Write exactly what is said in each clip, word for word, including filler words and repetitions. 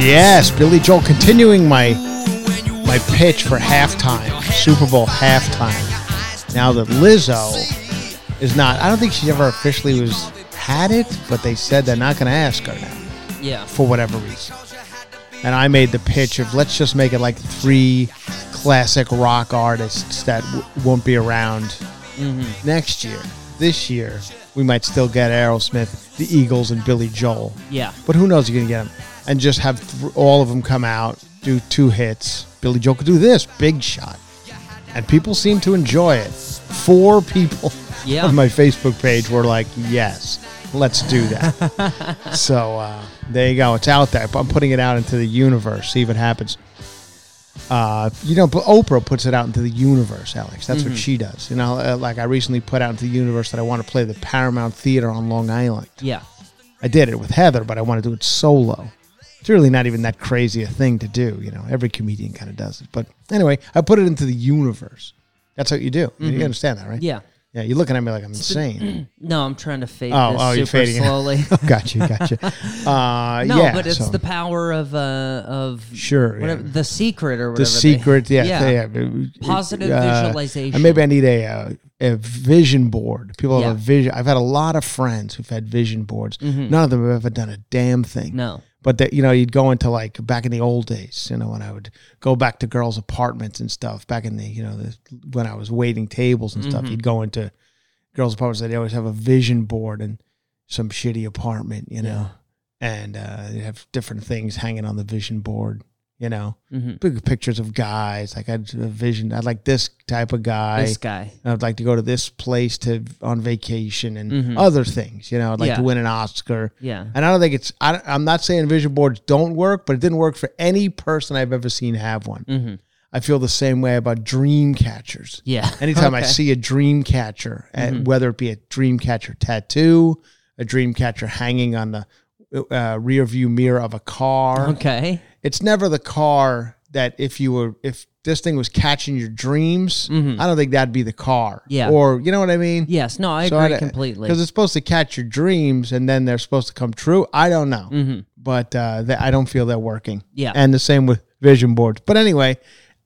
Yes, Billy Joel, continuing my my pitch for halftime, Super Bowl halftime. Now that Lizzo is not, I don't think she ever officially was had it, but they said they're not going to ask her now. Yeah. For whatever reason. And I made the pitch of let's just make it like three classic rock artists that w- won't be around mm-hmm. next year. This year, we might still get Aerosmith, the Eagles, and Billy Joel. Yeah. But who knows if you're going to get them. And just have th- all of them come out, do two hits. Billy Joel could do this, Big Shot. And people seem to enjoy it. Four people yeah. on my Facebook page were like, yes, let's do that. so uh, there you go. It's out there. I'm putting it out into the universe. See if it happens. Uh, you know, but Oprah puts it out into the universe, Alex. That's mm-hmm. what she does. You know, like I recently put out into the universe that I want to play the Paramount Theater on Long Island. Yeah. I did it with Heather, but I want to do it solo. It's really not even that crazy a thing to do, you know. Every comedian kind of does it. But anyway, I put it into the universe. That's what you do. Mm-hmm. You understand that, right? Yeah. Yeah, you're looking at me like I'm insane. No, I'm trying to fade oh, this oh, super you're fading slowly. oh, gotcha, gotcha. Uh, no, yeah, but it's so. the power of uh, of sure, whatever, yeah. the secret or whatever. The secret, yeah. yeah. They, uh, Positive uh, visualization. And maybe I need a, uh, a vision board. People yeah. have a vision. I've had a lot of friends who've had vision boards. Mm-hmm. None of them have ever done a damn thing. No. But, that, you know, you'd go into, like, back in the old days, you know, when I would go back to girls' apartments and stuff, back in the, you know, the, when I was waiting tables and stuff, mm-hmm. you'd go into girls' apartments, they'd always have a vision board in some shitty apartment, you know, yeah. and uh, they'd have different things hanging on the vision board, you know, mm-hmm. big pictures of guys, like I'd vision, I'd like this type of guy. This guy. I'd like to go to this place to on vacation and mm-hmm. other things, you know, I'd like yeah. to win an Oscar. Yeah. And I don't think it's, I, I'm not saying vision boards don't work, but it didn't work for any person I've ever seen have one. Mm-hmm. I feel the same way about dream catchers. Yeah. Anytime okay. I see a dream catcher, mm-hmm. and whether it be a dream catcher tattoo, a dream catcher hanging on the uh, rear view mirror of a car. Okay. It's never the car that if you were, if this thing was catching your dreams, mm-hmm. I don't think that'd be the car. Yeah. Or, you know what I mean? Yes. No, I so agree I'd, completely. Because it's supposed to catch your dreams and then they're supposed to come true. I don't know. Mm-hmm. But uh, th- I don't feel they're working. Yeah. And the same with vision boards. But anyway,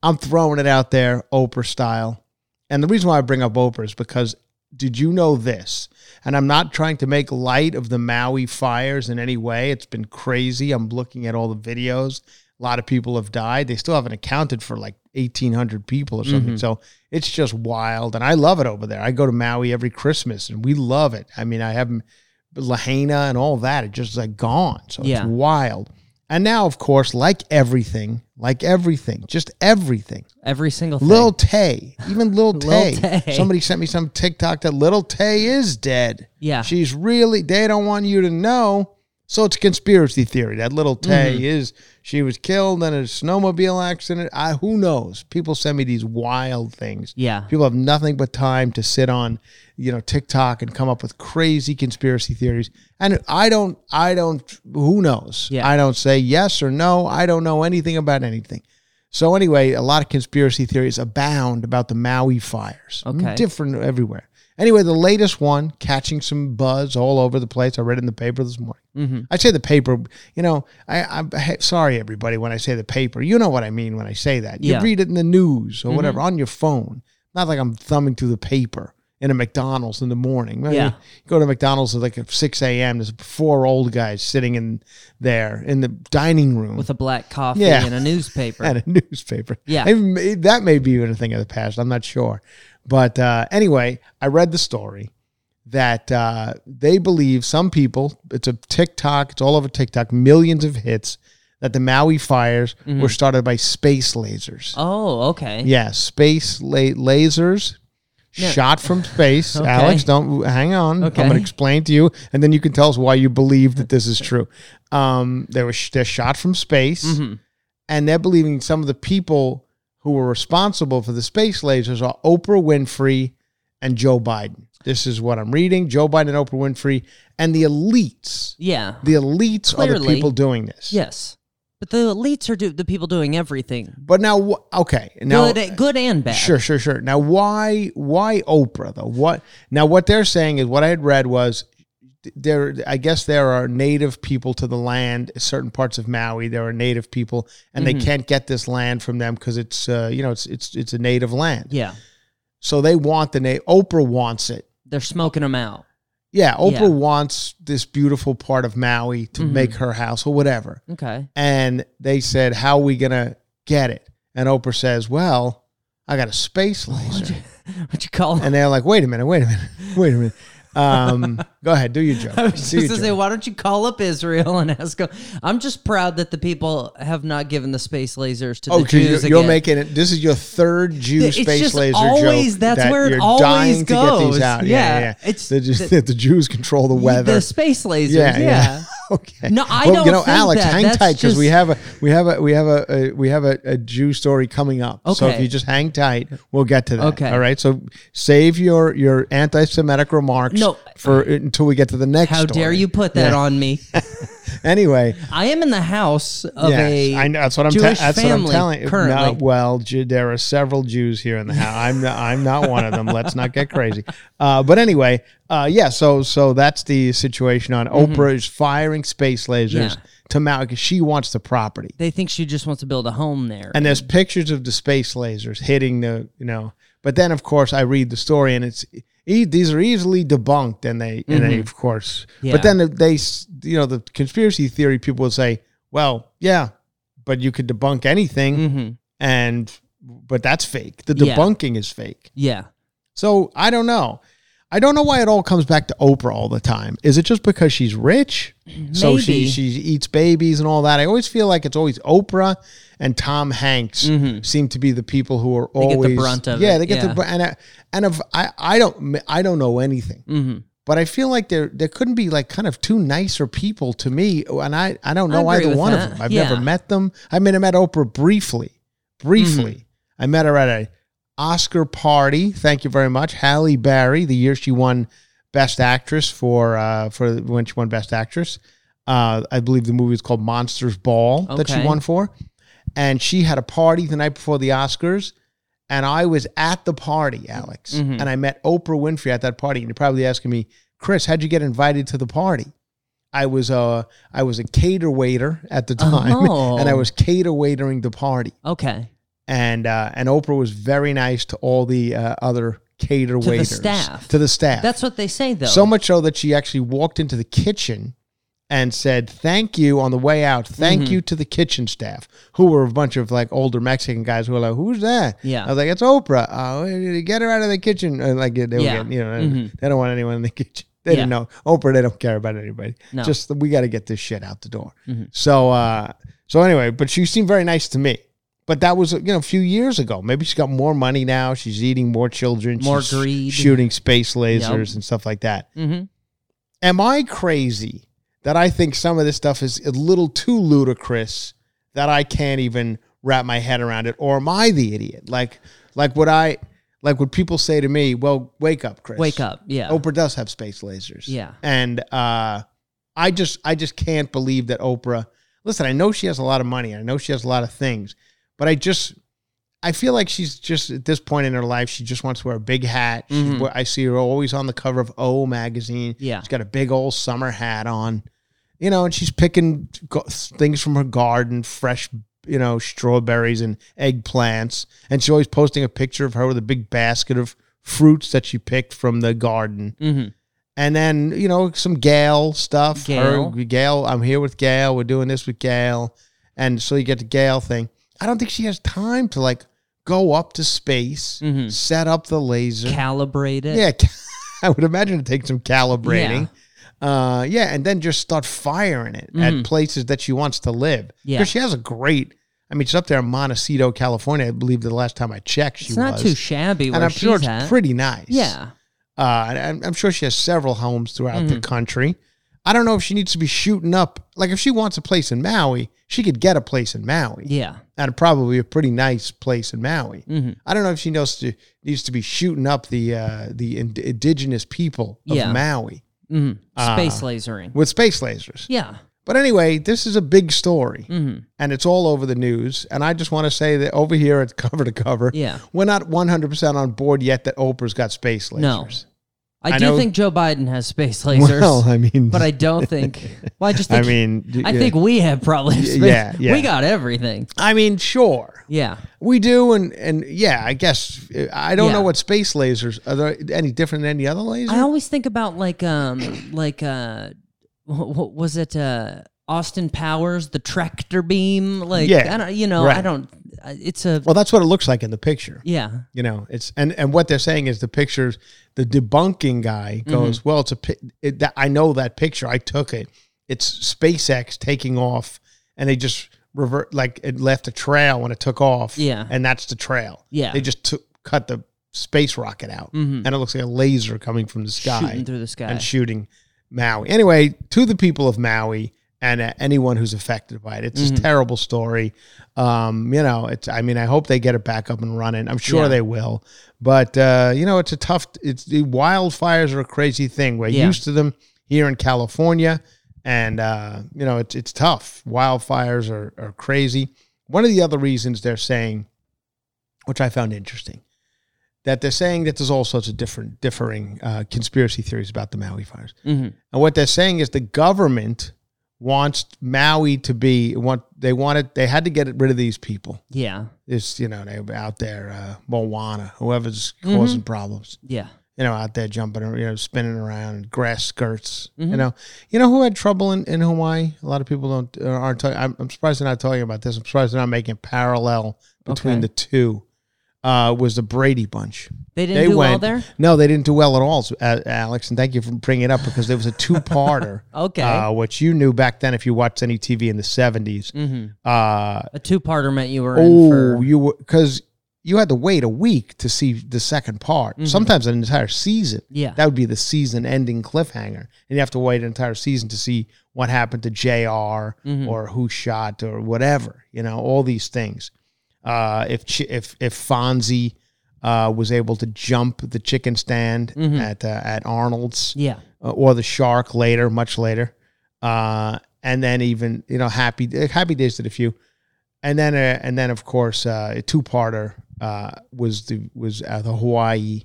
I'm throwing it out there, Oprah style. And the reason why I bring up Oprah is because did you know this? And I'm not trying to make light of the Maui fires in any way. It's been crazy. I'm looking at all the videos. A lot of people have died. They still haven't accounted for like eighteen hundred people or something. Mm-hmm. So it's just wild. And I love it over there. I go to Maui every Christmas and we love it. I mean, I haven't, Lahaina and all that. It's just like gone. So yeah. it's wild. And now, of course, like everything, like everything, just everything. Every single thing. Lil Tay, even Lil Tay. Lil Tay. Somebody sent me some TikTok that Lil Tay is dead. Yeah. She's really, they don't want you to know. So it's a conspiracy theory. That little Tay mm-hmm. is, she was killed in a snowmobile accident. I, who knows? People send me these wild things. Yeah. People have nothing but time to sit on, you know, TikTok and come up with crazy conspiracy theories. And I don't, I don't, who knows? Yeah. I don't say yes or no. I don't know anything about anything. So anyway, a lot of conspiracy theories abound about the Maui fires. Okay. Different everywhere. Anyway, the latest one, catching some buzz all over the place. I read in the paper this morning. Mm-hmm. I say the paper, you know, I, I'm sorry, everybody, when I say the paper. You know what I mean when I say that. You yeah. read it in the news or mm-hmm. whatever on your phone. Not like I'm thumbing through the paper in a McDonald's in the morning. Maybe yeah. you go to McDonald's at like six a.m. There's four old guys sitting in there in the dining room. With a black coffee yeah. and a newspaper. and a newspaper. Yeah. And that may be even a thing of the past. I'm not sure. But uh, anyway, I read the story that uh, they believe some people, it's a TikTok, it's all over TikTok, millions of hits, that the Maui fires mm-hmm. were started by space lasers. Oh, okay. Yeah, space la- lasers yeah. shot from space. Okay. Alex, don't hang on. Okay. I'm going to explain to you, and then you can tell us why you believe that this is true. Um, they were sh- they're shot from space, mm-hmm. and they're believing some of the people who were responsible for the space lasers are Oprah Winfrey and Joe Biden. This is what I'm reading. Joe Biden and Oprah Winfrey and the elites. Yeah. The elites Clearly. are the people doing this. Yes. But the elites are do- the people doing everything. But now, okay. Now, good, good and bad. Sure, sure, sure. Now, why why Oprah, though? What? Now, what they're saying is what I had read was there. I guess there are native people to the land, certain parts of Maui. There are native people, and mm-hmm. they can't get this land from them because it's, uh, you know, it's it's it's a native land. Yeah. So they want the name. Oprah wants it. They're smoking them out. Yeah, Oprah yeah. wants this beautiful part of Maui to mm-hmm. make her house or whatever. Okay. And they said, how are we going to get it? And Oprah says, well, I got a space laser. What'd you call it? And they're like, wait a minute, wait a minute, wait a minute. Um, go ahead, do your job. I was do just going to say, why don't you call up Israel and ask them? I'm just proud that the people have not given the space lasers to oh, the Jews. You're, you're again. making it. This is your third Jew it's space just laser always, joke. That's that where it you're always dying goes. To get these out. Yeah, yeah. yeah. It's the, the, the Jews control the weather. The space lasers. Yeah. yeah. yeah. Okay. No, I well, don't. You know, think Alex, that. hang That's tight because just... we have a we have a we have a, a we have a, a Jew story coming up. Okay. So if you just hang tight, we'll get to that. Okay. All right. So save your your anti-Semitic remarks no. for uh, until we get to the next. How story. dare you put that yeah. on me? Anyway, I am in the house of yes, a I know, that's what I'm Jewish ta- that's family what I'm telling you. Currently. No, well, there are several Jews here in the house. I'm not, I'm not one of them. Let's not get crazy. Uh, but anyway, uh, yeah. So so that's the situation on mm-hmm. Oprah is firing space lasers yeah. to Maui because she wants the property. They think she just wants to build a home there. And, and there's pictures of the space lasers hitting the you know. But then of course I read the story and it's. E- these are easily debunked, and they, mm-hmm. and they of course. Yeah. But then they, you know, the conspiracy theory people would say, "Well, yeah, but you could debunk anything, mm-hmm. and but that's fake. The debunking yeah. is fake." Yeah. So I don't know. I don't know why it all comes back to Oprah all the time. Is it just because she's rich, Maybe. so she she eats babies and all that? I always feel like it's always Oprah and Tom Hanks mm-hmm. seem to be the people who are always they get the brunt of yeah, it. They get yeah. the and I, and if I, I don't I don't know anything, mm-hmm. but I feel like there there couldn't be like kind of two nicer people to me, and I, I don't know I either one that. of them. I've yeah. never met them. I mean, I met Oprah briefly, briefly. Mm-hmm. I met her at a. Oscar party, thank you very much. Halle Berry, the year she won Best Actress for uh, for when she won Best Actress, uh, I believe the movie is called Monsters Ball okay. that she won for, and she had a party the night before the Oscars, and I was at the party, Alex, mm-hmm. and I met Oprah Winfrey at that party, and you're probably asking me, Chris, how'd you get invited to the party? I was a I was a cater waiter at the time, oh. and I was cater waitering the party. Okay. And uh, and Oprah was very nice to all the uh, other cater to waiters. To the staff. To the staff. That's what they say, though. So much so that she actually walked into the kitchen and said, thank you on the way out. Thank mm-hmm. you to the kitchen staff, who were a bunch of like older Mexican guys who were like, who's that? Yeah. I was like, it's Oprah. Oh, get her out of the kitchen. And like they were yeah. getting, you know, mm-hmm. they don't want anyone in the kitchen. They yeah. didn't know. Oprah, they don't care about anybody. No. Just, we got to get this shit out the door. Mm-hmm. So uh, So anyway, but she seemed very nice to me. But that was, you know, a few years ago. Maybe she's got more money now. She's eating more children. More she's greed. Shooting space lasers yep. and stuff like that. Mm-hmm. Am I crazy that I think some of this stuff is a little too ludicrous that I can't even wrap my head around it. Or am I the idiot? Like, like would I, like would people say to me, well, wake up, Chris. Wake up, yeah. Oprah does have space lasers. Yeah. And uh, I just, I just can't believe that Oprah, listen, I know she has a lot of money. I know she has a lot of things, but I just, I feel like she's just, at this point in her life, she just wants to wear a big hat. She, mm-hmm. I see her always on the cover of O magazine. Yeah. She's got a big old summer hat on, you know, and she's picking go- things from her garden, fresh, you know, strawberries and eggplants. And she's always posting a picture of her with a big basket of fruits that she picked from the garden. Mm-hmm. And then, you know, some Gail stuff. Gail. Her, Gail, I'm here with Gail. We're doing this with Gail. And so you get the Gail thing. I don't think she has time to, like, go up to space, mm-hmm. set up the laser. Calibrate it. Yeah, I would imagine it takes some calibrating. Yeah, uh, yeah and then just start firing it mm-hmm. at places that she wants to live. Yeah. Because she has a great, I mean, she's up there in Montecito, California, I believe the last time I checked she was. It's not was. too shabby where And I'm she's sure it's at. pretty nice. Yeah. Uh, and I'm, I'm sure she has several homes throughout mm-hmm. the country. I don't know if she needs to be shooting up. Like, if she wants a place in Maui, she could get a place in Maui. Yeah. And probably a pretty nice place in Maui. Mm-hmm. I don't know if she knows to, needs to be shooting up the uh, the ind- indigenous people of yeah. Maui. Mm-hmm. Space uh, lasering. With space lasers. Yeah. But anyway, this is a big story. Mm-hmm. And it's all over the news. And I just want to say that over here at Cover to Cover, yeah. we're not one hundred percent on board yet that Oprah's got space lasers. No. I, I do know, think Joe Biden has space lasers. Well, I mean, but I don't think. Well, I just. Think, I mean, yeah. I think we have probably. Space. Yeah, yeah, we got everything. I mean, sure. Yeah, we do, and and yeah, I guess I don't yeah. know what space lasers are. There any different than any other laser? I always think about like um like uh what was it uh Austin Powers the tractor beam like yeah. I don't you know right. I don't. It's a well. That's what it looks like in the picture. Yeah, you know it's and, and what they're saying is the pictures. The debunking guy goes, mm-hmm. well, it's a. It, that, I know that picture. I took it. It's SpaceX taking off, and they just revert like it left a trail when it took off. Yeah, and that's the trail. Yeah, they just took, cut the space rocket out, mm-hmm. and it looks like a laser coming from the sky, shooting through the sky, and shooting Maui. Anyway, to the people of Maui. And uh, anyone who's affected by it, it's mm-hmm. a terrible story. Um, you know, it's. I mean, I hope they get it back up and running. I'm sure yeah. they will. But uh, you know, it's a tough. It's the wildfires are a crazy thing. We're yeah. used to them here in California, and uh, you know, it's it's tough. Wildfires are are crazy. One of the other reasons they're saying, which I found interesting, that they're saying that there's all sorts of different differing uh, conspiracy theories about the Maui fires, mm-hmm. and what they're saying is the government. Wants Maui to be want they wanted they had to get rid of these people. Yeah, it's you know they were out there uh, Moana, whoever's mm-hmm. causing problems. Yeah, you know out there jumping, you know spinning around in grass skirts. Mm-hmm. You know, you know who had trouble in, in Hawaii. A lot of people don't aren't talking. I'm, I'm surprised they're not talking about this. I'm surprised they're not making a parallel between okay. the two. Uh, was the Brady Bunch. They didn't they do went, well there? No, they didn't do well at all, uh, Alex, and thank you for bringing it up because there was a two-parter. okay. Uh, which you knew back then if you watched any T V in the seventies. Mm-hmm. Uh, a two-parter meant you were oh, in for... you were because you had to wait a week to see the second part, mm-hmm. sometimes an entire season. Yeah. That would be the season-ending cliffhanger, and you have to wait an entire season to see what happened to J R mm-hmm. or who shot or whatever, you know, all these things. Uh, if chi- if if Fonzie uh, was able to jump the chicken stand mm-hmm. at uh, at Arnold's, yeah, uh, or the shark later, much later, uh, and then even you know Happy Happy Days did a few, and then uh, and then of course uh, a two parter uh, was the was uh, the Hawaii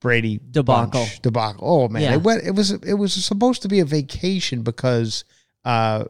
Brady debacle Bunch debacle. Oh man, yeah. it went, it was it was supposed to be a vacation because uh,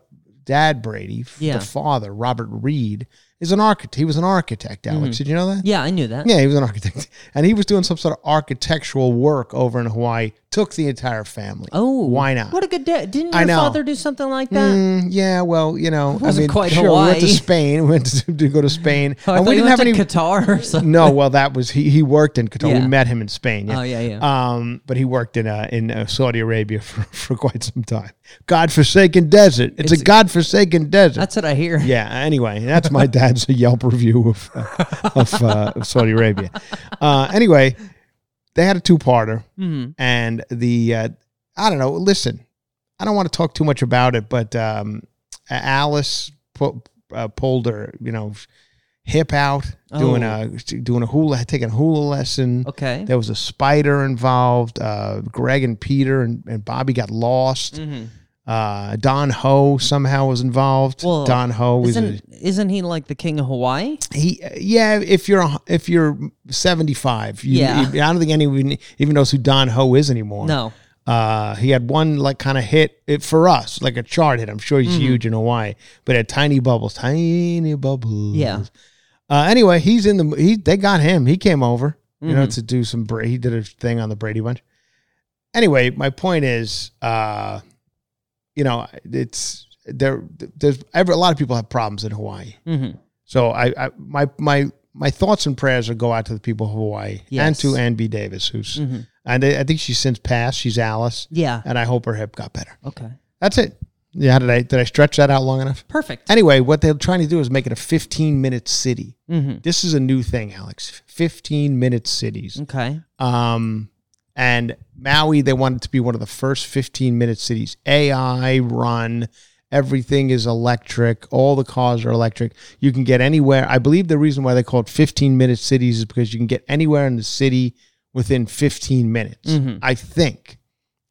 Dad Brady, yeah. the father Robert Reed. Is an architect. He was an architect, Alex. Mm-hmm. Did you know that? Yeah, I knew that. Yeah, he was an architect. And he was doing some sort of architectural work over in Hawaii. Took the entire family. Oh. Why not? What a good day. Didn't your father do something like that? Mm, yeah, well, you know. It wasn't I mean, quite sure, Hawaii. We went to Spain. We went to, to go to Spain. Oh, I and we didn't have any Qatar or something. No, well, that was, he He worked in Qatar. Yeah. We met him in Spain. Yeah. Oh, yeah, yeah. Um, but he worked in uh, in uh, Saudi Arabia for, for quite some time. Godforsaken desert. It's, it's a godforsaken desert. That's what I hear. Yeah, anyway, that's my dad. That's a Yelp review of uh, of, uh, of Saudi Arabia. Uh, anyway, they had a two-parter, mm-hmm. and the uh, I don't know. Listen, I don't want to talk too much about it, but um, Alice po- uh, pulled her, you know, hip out, oh. doing a doing a hula, taking a hula lesson. Okay, there was a spider involved. Uh, Greg and Peter and, and Bobby got lost. Mm-hmm. Uh, Don Ho somehow was involved. Well, Don Ho isn't is a, isn't he like the king of Hawaii? He uh, yeah. If you're a, if you're seventy-five, you, yeah. You, I don't think anyone even knows who Don Ho is anymore. No. Uh, he had one like kind of hit it for us, like a chart hit. I'm sure he's mm-hmm. huge in Hawaii, but it had tiny bubbles, tiny bubbles. Yeah. Uh, anyway, he's in the. He they got him. He came over, you mm-hmm. know, to do some. He did a thing on the Brady Bunch. Anyway, my point is, uh, you know, it's there. There's ever a lot of people have problems in Hawaii. Mm-hmm. So I, I, my my my thoughts and prayers will go out to the people of Hawaii yes. and to Ann B. Davis, who's mm-hmm. and I think she's since passed. She's Alice. Yeah, and I hope her hip got better. Okay, that's it. Yeah, did I did I stretch that out long enough? Perfect. Anyway, what they're trying to do is make it a fifteen-minute city. Mm-hmm. This is a new thing, Alex. fifteen-minute cities. Okay. Um, and Maui, they want it to be one of the first fifteen-minute cities. A I run. Everything is electric. All the cars are electric. You can get anywhere. I believe the reason why they call it fifteen-minute cities is because you can get anywhere in the city within fifteen minutes, mm-hmm. I think.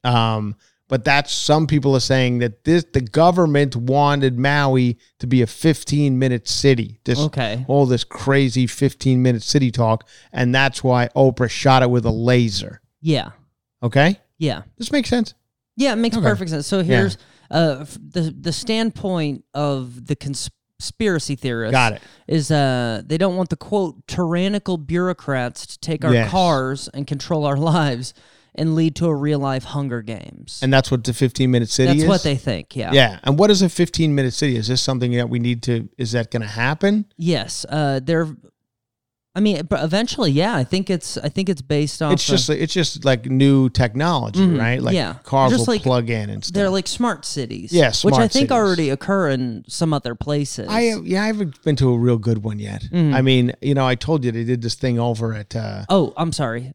Um. But that's some people are saying that this the government wanted Maui to be a fifteen-minute city. This, okay. All this crazy fifteen-minute city talk, and that's why Oprah shot it with a laser. Yeah. Okay? Yeah. This makes sense? Yeah, it makes okay. perfect sense. So here's yeah. uh, the, the standpoint of the conspiracy. Conspiracy theorists Got it. is uh, they don't want the, quote, tyrannical bureaucrats to take our yes. cars and control our lives and lead to a real-life Hunger Games. And that's what the fifteen-minute city that's is? That's what they think, yeah. Yeah, and what is a fifteen-minute city? Is this something that we need to, is that going to happen? Yes, uh, they're... I mean, eventually, yeah. I think it's. I think it's based on. It's just. Of, it's just like new technology, mm-hmm, right? Like yeah. cars just will like, plug in and stuff. They're like smart cities. Yes, yeah, which I think cities. already occur in some other places. I yeah, I haven't been to a real good one yet. Mm-hmm. I mean, you know, I told you they did this thing over at. Uh, oh, I'm sorry.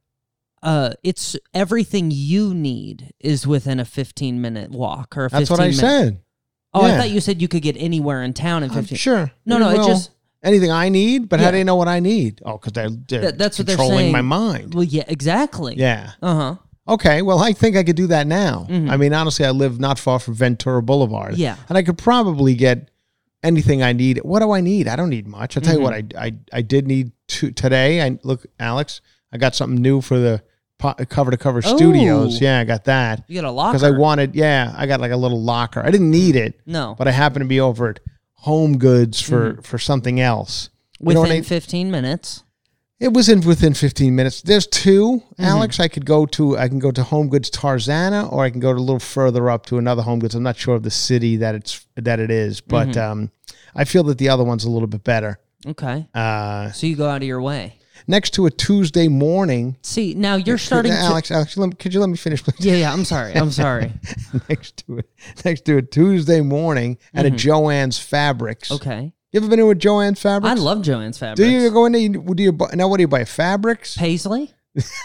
Uh, it's everything you need is within a fifteen-minute walk or a that's fifteen what I minute. said. Oh, yeah. I thought you said you could get anywhere in town in fifteen. I'm sure. No, no, will. it just. Anything I need, but yeah. how do they know what I need? Oh, because they're, they're Th- that's controlling what they're saying. my mind. Well, yeah, exactly. Yeah. Uh-huh. Okay, well, I think I could do that now. Mm-hmm. I mean, honestly, I live not far from Ventura Boulevard. Yeah. And I could probably get anything I need. What do I need? I don't need much. I'll tell mm-hmm. you what, I, I, I did need to, today. I Look, Alex, I got something new for the cover-to-cover oh. studios. Yeah, I got that. You got a locker. Because I wanted, yeah, I got like a little locker. I didn't need it. No. But I happened to be over at Home Goods for, mm-hmm. for something else. Within I, fifteen minutes. It was in within fifteen minutes. There's two, mm-hmm. Alex. I could go to I can go to Home Goods Tarzana, or I can go to a little further up to another Home Goods. I'm not sure of the city that it's that it is, but mm-hmm. um, I feel that the other one's a little bit better. Okay. Uh, so you go out of your way. Next to a Tuesday morning. See, now you're starting to... Alex, Alex, let me, could you let me finish, please? Yeah, yeah, I'm sorry. I'm sorry. next to it, next to a Tuesday morning at mm-hmm. a Joanne's Fabrics. Okay. You ever been in with Joanne's Fabrics? I love Joanne's Fabrics. Do you go in there? You, do you buy, now, what do you buy? Fabrics? Paisley?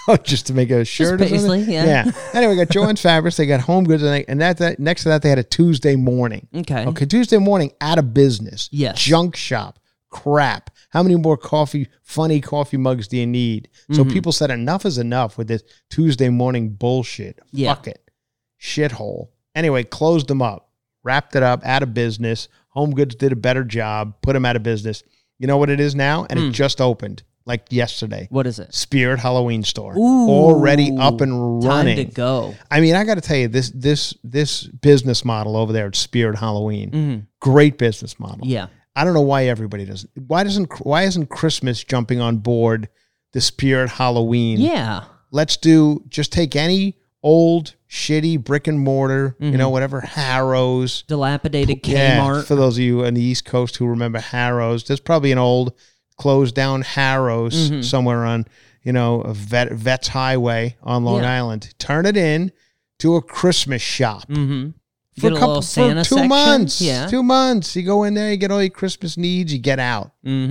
oh, just to make a shirt just or something? Paisley, yeah. yeah. Anyway, we got Joanne's Fabrics. They got Home Goods. And, they, and that, that next to that, they had a Tuesday morning. Okay. Okay, Tuesday morning, out of business. Yes. Junk shop. Crap. How many more coffee, funny coffee mugs do you need? So mm-hmm. people said enough is enough with this Tuesday morning bullshit. Yeah. Fuck it. Shithole. Anyway, closed them up, wrapped it up, out of business. Home Goods did a better job, put them out of business. You know what it is now? And mm. it just opened like yesterday. What is it? Spirit Halloween store. Ooh, already up and running. Time to go. I mean, I got to tell you, this this this business model over there at Spirit Halloween, mm-hmm. great business model. Yeah. I don't know why everybody doesn't. Why doesn't? Why isn't Christmas jumping on board the Spirit Halloween? Yeah, let's do. Just take any old shitty brick and mortar, mm-hmm. you know, whatever Harrow's, dilapidated Kmart. Yeah, for those of you on the East Coast who remember Harrow's, there's probably an old closed down Harrow's mm-hmm. somewhere on, you know, a vet, Vets Highway on Long yeah. Island. Turn it in to a Christmas shop. Mm-hmm. For a couple, for two section. months, yeah. two months, you go in there, you get all your Christmas needs, you get out. Because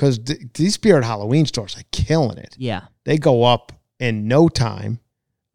mm-hmm. th- these Spirit Halloween stores are killing it. Yeah, they go up in no time.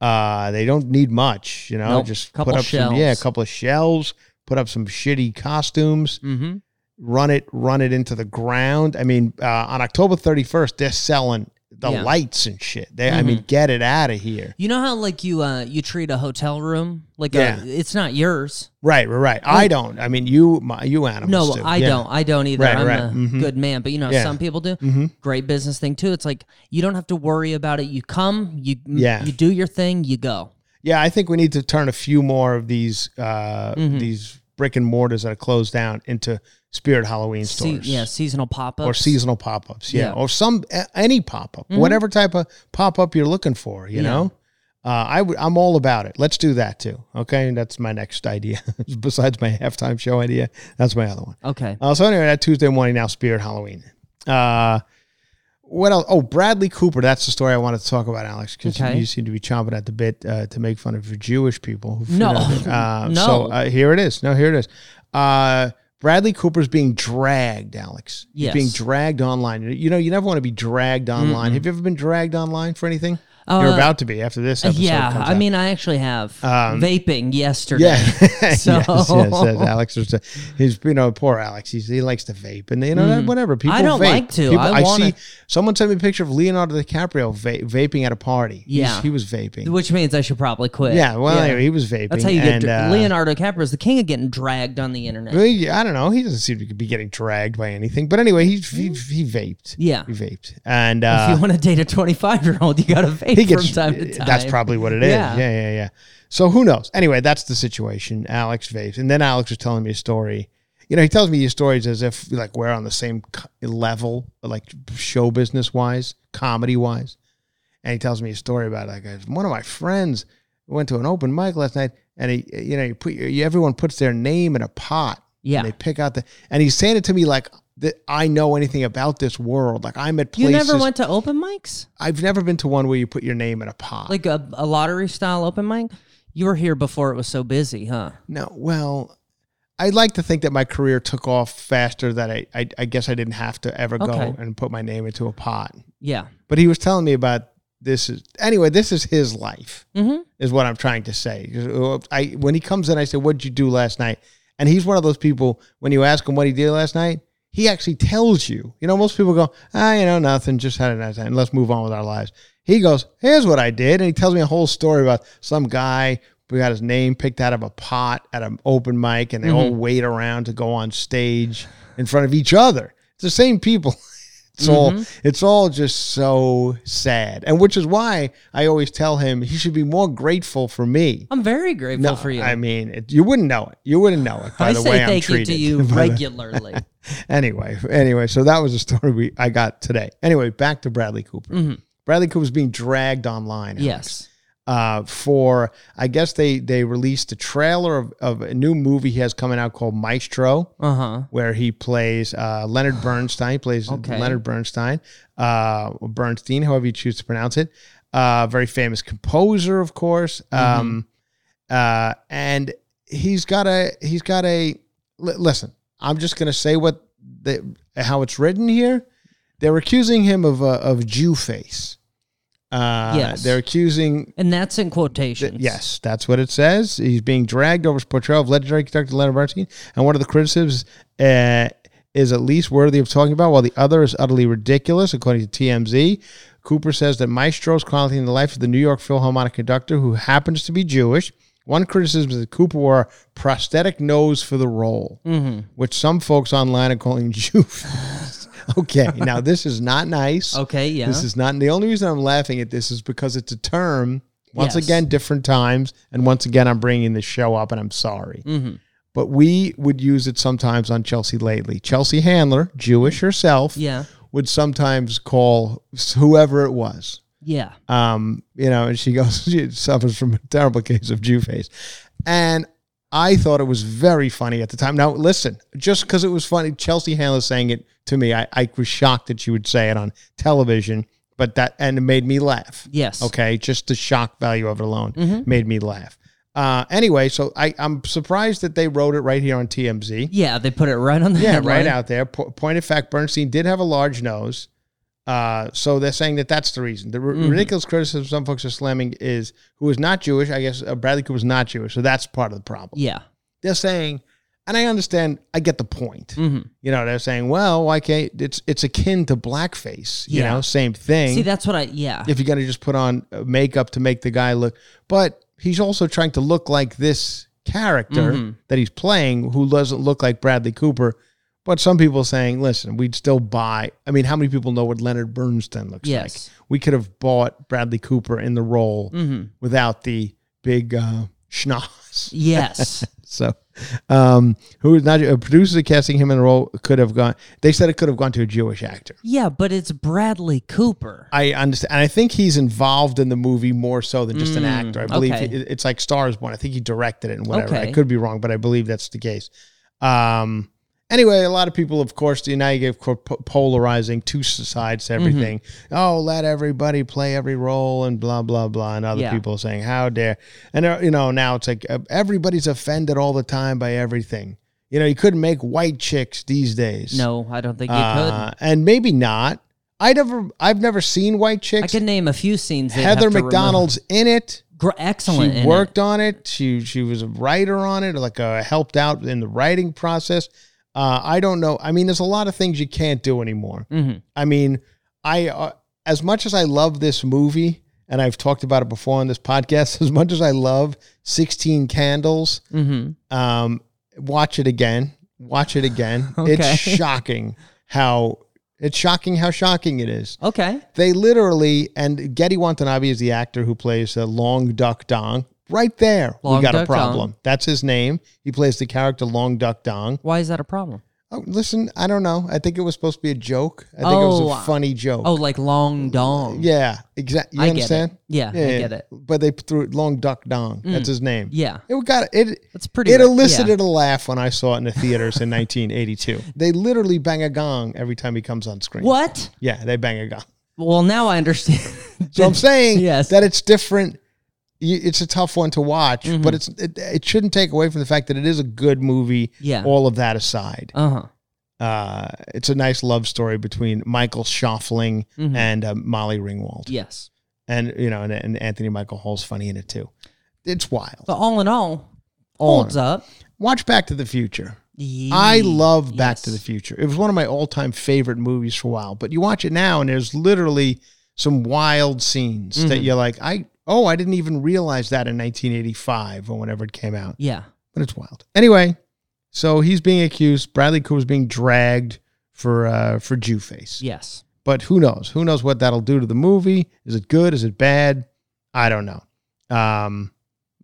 Uh, they don't need much, you know. Nope. Just couple put up shells. Some, yeah, a couple of shells, put up some shitty costumes, mm-hmm. run it, run it into the ground. I mean, uh, on October thirty-first, they're selling the yeah. lights and shit. They, mm-hmm. I mean, get it out of here. You know how like you uh, you treat a hotel room like yeah. a, it's not yours, right? Right. right. I don't. I mean, you my, you animals. No, do. I yeah. don't. I don't either. Right, I'm right. a mm-hmm. good man, but you know, yeah. some people do. Mm-hmm. Great business thing too. It's like you don't have to worry about it. You come, you yeah. you do your thing, you go. Yeah, I think we need to turn a few more of these uh, mm-hmm. these brick and mortars that are closed down into Spirit Halloween stores. Se- yeah, seasonal pop-ups. Or seasonal pop-ups, yeah. yeah. Or some any pop-up, mm-hmm. whatever type of pop-up you're looking for, you yeah. know? Uh, I w- I'm all about it. Let's do that, too, okay? And that's my next idea. Besides my halftime show idea, that's my other one. Okay. Uh, so anyway, that Tuesday morning, now Spirit Halloween. Uh, what else? Oh, Bradley Cooper. That's the story I wanted to talk about, Alex, because okay. you seem to be chomping at the bit uh, to make fun of your Jewish people. Who no. Uh, no. So uh, here it is. No, here it is. Uh Bradley Cooper's being dragged, Alex. Yes. He's being dragged online. You know, you never want to be dragged online. Mm-hmm. Have you ever been dragged online for anything? Uh, You're about to be after this episode Yeah, comes out. I mean, I actually have. Um, Vaping yesterday. Yeah. so. yes, yes, yes. Alex was, he's, you know, poor Alex. He's, he likes to vape. And, you know, mm. whatever. People I don't vape. like to. People, I, I see. Someone sent me a picture of Leonardo DiCaprio va- vaping at a party. Yeah. He's, he was vaping. Which means I should probably quit. Yeah, well, yeah. anyway, he was vaping. That's how you and, get... Uh, Leonardo DiCaprio's the king of getting dragged on the internet. Really, I don't know. He doesn't seem to be getting dragged by anything. But anyway, he he, he vaped. Yeah. He vaped. And uh, if you want to date a twenty-five-year-old, you got to vape. He gets, from time to time. That's probably what it is. Yeah. yeah, yeah, yeah. So who knows? Anyway, that's the situation. Alex vapes. And then Alex was telling me a story. You know, he tells me his stories as if like we're on the same level, like show business wise, comedy wise. And he tells me a story about like one of my friends went to an open mic last night, and he, you know, you put you, everyone puts their name in a pot. Yeah, and they pick out the, and he's saying it to me like that I know anything about this world. Like I'm at places. You never went to open mics? I've never been to one where you put your name in a pot. Like a, a lottery style open mic? You were here before it was so busy, huh? No, well, I'd like to think that my career took off faster that I I, I guess I didn't have to ever okay. go and put my name into a pot. Yeah. But he was telling me about this. Is Anyway, this is his life mm-hmm. is what I'm trying to say. I When he comes in, I say, what'd you do last night? And he's one of those people, when you ask him what he did last night, he actually tells you. You know, most people go, ah, you know, nothing, just had a nice time, let's move on with our lives. He goes, here's what I did. And he tells me a whole story about some guy who got his name picked out of a pot at an open mic, and they mm-hmm. all wait around to go on stage in front of each other. It's the same people. It's mm-hmm. all it's all just so sad. And which is why I always tell him he should be more grateful for me. I'm very grateful no, for you. I mean, it, you wouldn't know it. You wouldn't know it by I the way I'm treated. I say thank you to you regularly. anyway, anyway, so that was the story we I got today. Anyway, back to Bradley Cooper. Mm-hmm. Bradley Cooper's being dragged online. Alex, yes. Uh, for, I guess they, they released a trailer of, of a new movie he has coming out called Maestro, uh-huh. where he plays uh, Leonard Bernstein. He plays okay. Leonard Bernstein, uh, Bernstein, however you choose to pronounce it. Uh, very famous composer, of course. Mm-hmm. Um, uh, and he's got a, he's got a, l- listen, I'm just going to say what the, how it's written here. They're accusing him of, uh, of Jew face. Uh, yes. They're accusing... And that's in quotations. Th- yes, that's what it says. He's being dragged over his portrayal of legendary conductor Leonard Bernstein, and one of the criticisms uh, is at least worthy of talking about, while the other is utterly ridiculous, according to T M Z. Cooper says that Maestro is chronicling the life of the New York Philharmonic conductor who happens to be Jewish. One criticism is that Cooper wore a prosthetic nose for the role, mm-hmm. which some folks online are calling Jew. Okay, now this is not nice. Okay, yeah. This is not, the only reason I'm laughing at this is because it's a term, once yes. again, different times, and once again, I'm bringing this show up, and I'm sorry. Mm-hmm. But we would use it sometimes on Chelsea Lately. Chelsea Handler, Jewish herself, yeah. would sometimes call whoever it was. Yeah. Um, you know, and she goes, she suffers from a terrible case of Jew face. And I thought it was very funny at the time. Now, listen, just because it was funny, Chelsea Handler saying it to me, I, I was shocked that she would say it on television, but that, and it made me laugh. Yes. Okay, just the shock value of it alone mm-hmm. made me laugh. Uh, anyway, so I, I'm surprised that they wrote it right here on T M Z. Yeah, they put it right on the Yeah, headline. Right out there. Po- point of fact, Bernstein did have a large nose. Uh, so they're saying that that's the reason. The r- mm-hmm. ridiculous criticism some folks are slamming is who is not Jewish. I guess uh, Bradley Cooper is not Jewish, so that's part of the problem. Yeah, they're saying, and I understand. I get the point. Mm-hmm. You know, they're saying, well, why can't it's it's akin to blackface. Yeah. You know, same thing. See, that's what I. Yeah, if you're gonna just put on makeup to make the guy look, but he's also trying to look like this character mm-hmm. that he's playing, who doesn't look like Bradley Cooper. But some people are saying, listen, we'd still buy. I mean, how many people know what Leonard Bernstein looks yes. like? We could have bought Bradley Cooper in the role mm-hmm. without the big uh, schnoz. Yes. So, um, who is not a producer casting him in the role could have gone. They said it could have gone to a Jewish actor. Yeah, but it's Bradley Cooper. I understand. And I think he's involved in the movie more so than just mm, an actor. I believe okay. he, it's like Stars Born. I think he directed it and whatever. Okay. I could be wrong, but I believe that's the case. Um, Anyway, a lot of people, of course, now you get polarizing two sides to everything. Mm-hmm. Oh, let everybody play every role and blah, blah, blah. And other yeah. people saying, how dare. And, you know, now it's like everybody's offended all the time by everything. You know, you couldn't make white chicks these days. No, I don't think you uh, could. And maybe not. I never, I've never seen White Chicks. I can name a few scenes. Heather McDonald's in it. Excellent. She worked it. on it. She, she was a writer on it, like uh, helped out in the writing process. Uh, I don't know. I mean, there's a lot of things you can't do anymore. Mm-hmm. I mean, I uh, as much as I love this movie, and I've talked about it before on this podcast, as much as I love sixteen Candles, mm-hmm. um, watch it again. Watch it again. Okay. It's shocking how it's shocking how shocking it is. Okay. They literally, and Getty Watanabe is the actor who plays uh, Long Duck Dong. Right there, Long we got Duck a problem. Dong. That's his name. He plays the character Long Duck Dong. Why is that a problem? Oh, listen, I don't know. I think it was supposed to be a joke. I think oh, it was a funny joke. Oh, like Long Dong. Yeah, exactly. You I understand? Get it. Yeah, yeah, I get it. But they threw it Long Duck Dong. Mm. That's his name. Yeah. It got it. That's pretty. It elicited yeah. a laugh when I saw it in the theaters in nineteen eighty-two. They literally bang a gong every time he comes on screen. What? Yeah, they bang a gong. Well, now I understand. So I'm saying yes. that it's different. It's a tough one to watch, mm-hmm. but it's it, it shouldn't take away from the fact that it is a good movie. Yeah. All of that aside, uh-huh. uh, it's a nice love story between Michael Schaffling mm-hmm. and uh, Molly Ringwald. Yes, and you know, and, and Anthony Michael Hall's funny in it too. It's wild. But all in all, all holds in all. up. Watch Back to the Future. Ye- I love Back yes. to the Future. It was one of my all-time favorite movies for a while. But you watch it now, and there's literally some wild scenes mm-hmm. that you're like, I. Oh, I didn't even realize that in nineteen eighty-five or whenever it came out. Yeah. But it's wild. Anyway, so he's being accused. Bradley Cooper's being dragged for uh, for Jew face. Yes. But who knows? Who knows what that'll do to the movie? Is it good? Is it bad? I don't know. Um,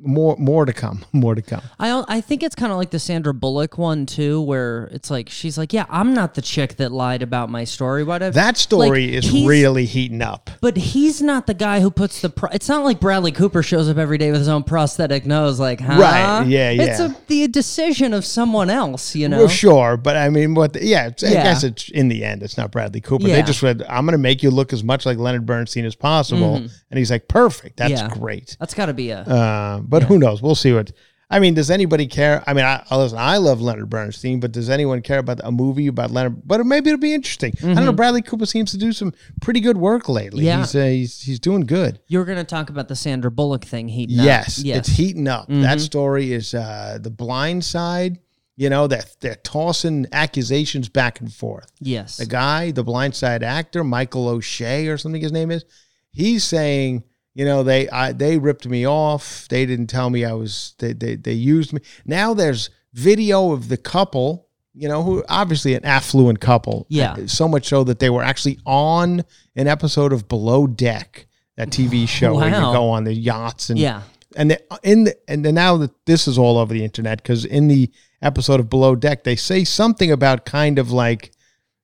more more to come. More to come. I I think it's kind of like the Sandra Bullock one, too, where it's like, she's like, yeah, I'm not the chick that lied about my story. Whatever. That story like, is really heating up. But he's not the guy who puts the... Pro- it's not like Bradley Cooper shows up every day with his own prosthetic nose, like, huh? Right, yeah, yeah. It's a, the decision of someone else, you know? Well, sure, but I mean, what? The, yeah, it's, yeah, I guess it's in the end, it's not Bradley Cooper. Yeah. They just said, I'm going to make you look as much like Leonard Bernstein as possible. Mm-hmm. And he's like, perfect, that's yeah. great. That's got to be a... Uh, But yeah. who knows? We'll see what. I mean, does anybody care? I mean, I, listen, I love Leonard Bernstein, but does anyone care about a movie about Leonard? But maybe it'll be interesting. Mm-hmm. I don't know. Bradley Cooper seems to do some pretty good work lately. Yeah. He's, uh, he's he's doing good. You're going to talk about the Sandra Bullock thing heating yes, up. Yes, it's heating up. Mm-hmm. That story is uh, The Blind Side. You know, they're, they're tossing accusations back and forth. Yes. The guy, the Blind Side actor, Michael O'Shea or something his name is, he's saying... You know, they I, they ripped me off. They didn't tell me I was, they, they they used me. Now there's video of the couple, you know, who obviously an affluent couple. Yeah. So much so that they were actually on an episode of Below Deck, that T V show wow. where you go on the yachts. And, yeah. And, they, in the, and now that this is all over the internet, because in the episode of Below Deck, they say something about kind of like,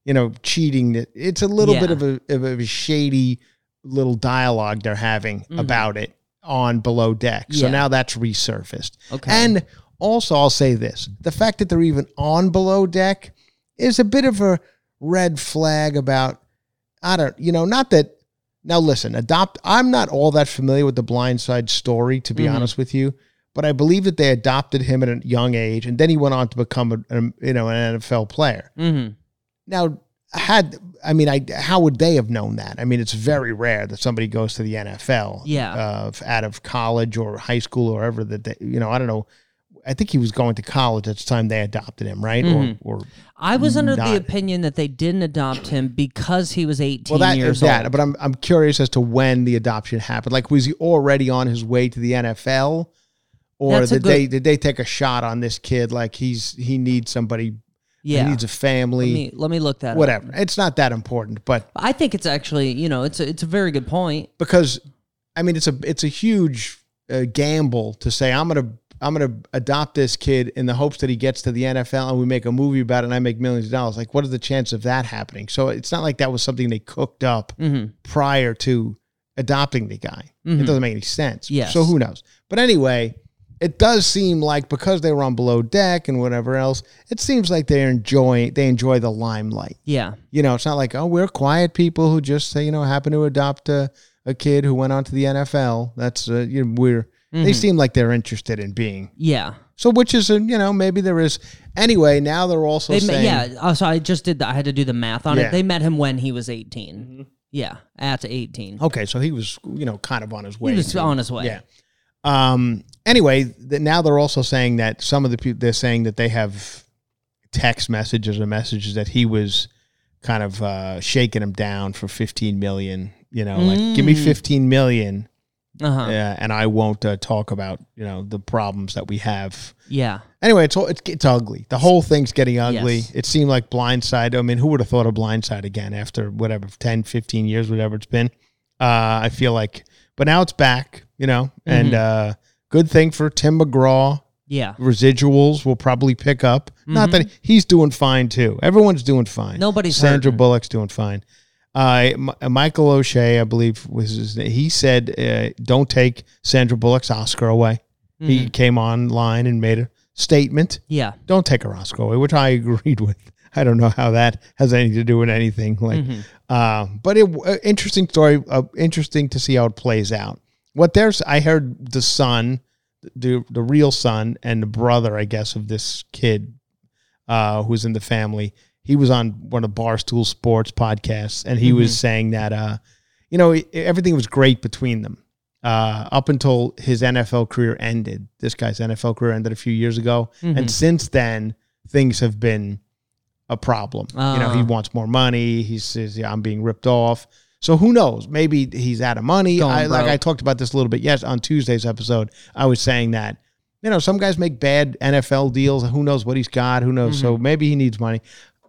you know, cheating. It's a little yeah. bit of a, of a shady little dialogue they're having mm-hmm. about it on Below Deck. So yeah. now that's resurfaced. Okay. And also I'll say this, the fact that they're even on Below Deck is a bit of a red flag about, I don't, you know, not that, now listen, adopt, I'm not all that familiar with the Blind Side story, to be mm-hmm. honest with you, but I believe that they adopted him at a young age and then he went on to become a, a you know, an N F L player. Mm-hmm. Now, had I mean, I how would they have known that? I mean, it's very rare that somebody goes to the N F L yeah. uh, out of college or high school or wherever that they, you know, I don't know. I think he was going to college at the time they adopted him, right? Mm. Or, or I was under not. the opinion that they didn't adopt him because he was eighteen well, that, years that, old. But I'm I'm curious as to when the adoption happened. Like, was he already on his way to the N F L, or That's did good, they did they take a shot on this kid? Like he's he needs somebody. Yeah, he needs a family. Let me, let me look that whatever. up. Whatever, it's not that important, but I think it's actually you know it's a, it's a very good point because I mean it's a it's a huge uh, gamble to say I'm gonna. I'm going to adopt this kid in the hopes that he gets to the N F L and we make a movie about it and I make millions of dollars. Like, what are the chances of that happening? So it's not like that was something they cooked up mm-hmm. prior to adopting the guy. Mm-hmm. It doesn't make any sense. Yes. So who knows? But anyway, it does seem like because they were on Below Deck and whatever else, it seems like they enjoy they enjoy the limelight. Yeah. You know, it's not like, oh, we're quiet people who just say, you know, happen to adopt a, a kid who went on to the N F L. That's, uh, you know, we're... Mm-hmm. They seem like they're interested in being. Yeah. So, which is, a, you know, maybe there is. Anyway, now they're also they, saying. Yeah. So I just did the, I had to do the math on yeah. it. They met him when he was eighteen. Mm-hmm. Yeah. At eighteen. Okay. So he was, you know, kind of on his way. He was to, on his way. Yeah. Um. Anyway, the, now they're also saying that some of the people, they're saying that they have text messages or messages that he was kind of uh, shaking him down for fifteen million dollars. You know, mm. like, give me fifteen million dollars. Uh-huh. Yeah, and I won't uh, talk about you know the problems that we have. Yeah. Anyway, it's it's it's ugly. The whole thing's getting ugly. Yes. It seemed like Blind Side. I mean, who would have thought of Blind Side again after whatever ten, fifteen years, whatever it's been. Uh, I feel like, but now it's back. You know, mm-hmm. and uh, good thing for Tim McGraw. Yeah. Residuals will probably pick up. Mm-hmm. Not that he, he's doing fine too. Everyone's doing fine. Nobody's. Sandra hurting. Bullock's doing fine. Uh, M- Michael O'Shea, I believe, was his name. He said, uh, "Don't take Sandra Bullock's Oscar away." Mm-hmm. He came online and made a statement. Yeah, don't take her Oscar away, which I agreed with. I don't know how that has anything to do with anything. Like, mm-hmm. uh, but it uh, interesting story. Uh, interesting to see how it plays out. What there's, I heard the son, the the real son, and the brother, I guess, of this kid, uh, who's in the family. He was on one of Barstool Sports podcasts, and he mm-hmm. was saying that, uh, you know, everything was great between them uh, up until his N F L career ended. This guy's N F L career ended a few years ago, mm-hmm. and since then, things have been a problem. Uh. You know, he wants more money. He says, yeah, I'm being ripped off. So who knows? Maybe he's out of money. Going I, like I talked about this a little bit. Yes, on Tuesday's episode, I was saying that. You know, some guys make bad N F L deals. Who knows what he's got? Who knows? Mm-hmm. So maybe he needs money.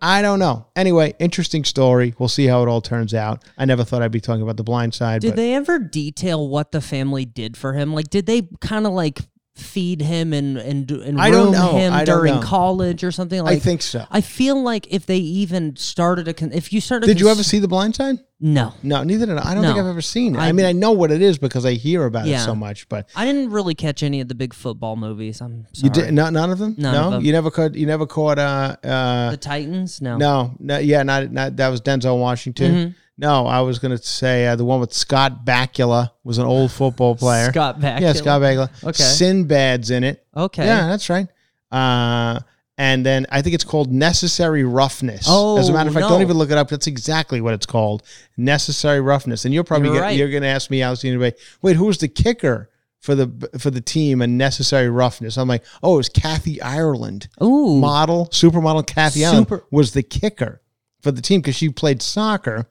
I don't know. Anyway, interesting story. We'll see how it all turns out. I never thought I'd be talking about The Blind Side. Did but. they ever detail what the family did for him? Like, did they kind of like feed him and and, and room him I during college or something? Like, I think so. I feel like if they even started a, con- if you started, did cons- you ever see The Blind Side? No, no, neither did I. I don't no. think I've ever seen it. I, I mean, I know what it is because I hear about yeah. it so much, but I didn't really catch any of the big football movies. I'm sorry. You did not none of them. None no, of them. you never caught. You never caught. Uh, uh, the Titans. No, no, no. Yeah, not not that was Denzel Washington. Mm-hmm. No, I was going to say uh, the one with Scott Bakula was an old football player. Scott Bakula. Yeah, Scott Bakula. Okay. Sinbad's in it. Okay. Yeah, that's right. Uh, and then I think it's called Necessary Roughness. Oh, as a matter of fact, no. don't even look it up. That's exactly what it's called, Necessary Roughness. And you'll probably you're, right. you're going to ask me, Alice, anybody, wait, who was the kicker for the for the team and Necessary Roughness? I'm like, oh, it was Kathy Ireland. Ooh, model, supermodel Kathy Super- Ireland was the kicker for the team because she played soccer.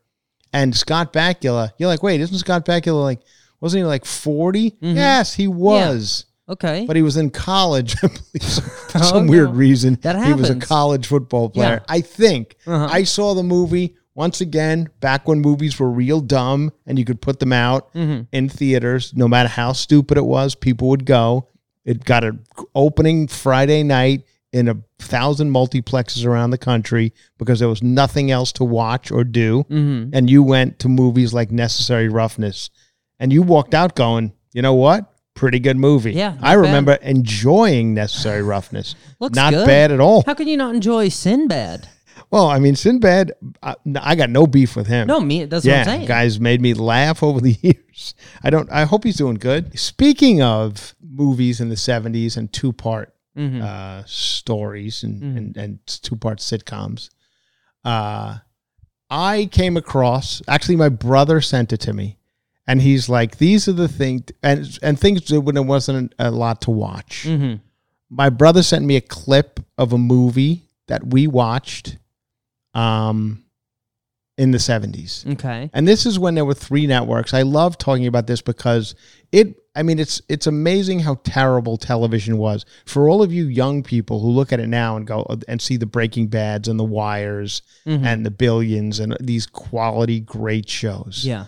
And Scott Bakula, you're like, wait, isn't Scott Bakula like, wasn't he like forty? Mm-hmm. Yes, he was. Yeah. Okay. But he was in college, I believe, for some okay. weird reason. That happens. He was a college football player, yeah. I think. Uh-huh. I saw the movie, once again, back when movies were real dumb and you could put them out mm-hmm. in theaters. No matter how stupid it was, people would go. It got an opening Friday night in a thousand multiplexes around the country because there was nothing else to watch or do. Mm-hmm. And you went to movies like Necessary Roughness and you walked out going, you know what? Pretty good movie. Yeah. I remember bad. enjoying Necessary Roughness. Looks not good. bad at all. How can you not enjoy Sinbad? Well, I mean, Sinbad, I, I got no beef with him. No, me, that's yeah, what I'm saying. Guys made me laugh over the years. I don't, I hope he's doing good. Speaking of movies in the seventies and two part, Mm-hmm. Uh, stories and, mm-hmm. and, and two-part sitcoms. Uh, I came across, actually my brother sent it to me, and he's like, these are the things, and and things when it wasn't a lot to watch. Mm-hmm. My brother sent me a clip of a movie that we watched um, in the seventies. Okay. And this is when there were three networks. I love talking about this because it, I mean, it's it's amazing how terrible television was. For all of you young people who look at it now and go and see the Breaking Bads and the Wires mm-hmm. and the Billions and these quality, great shows. Yeah.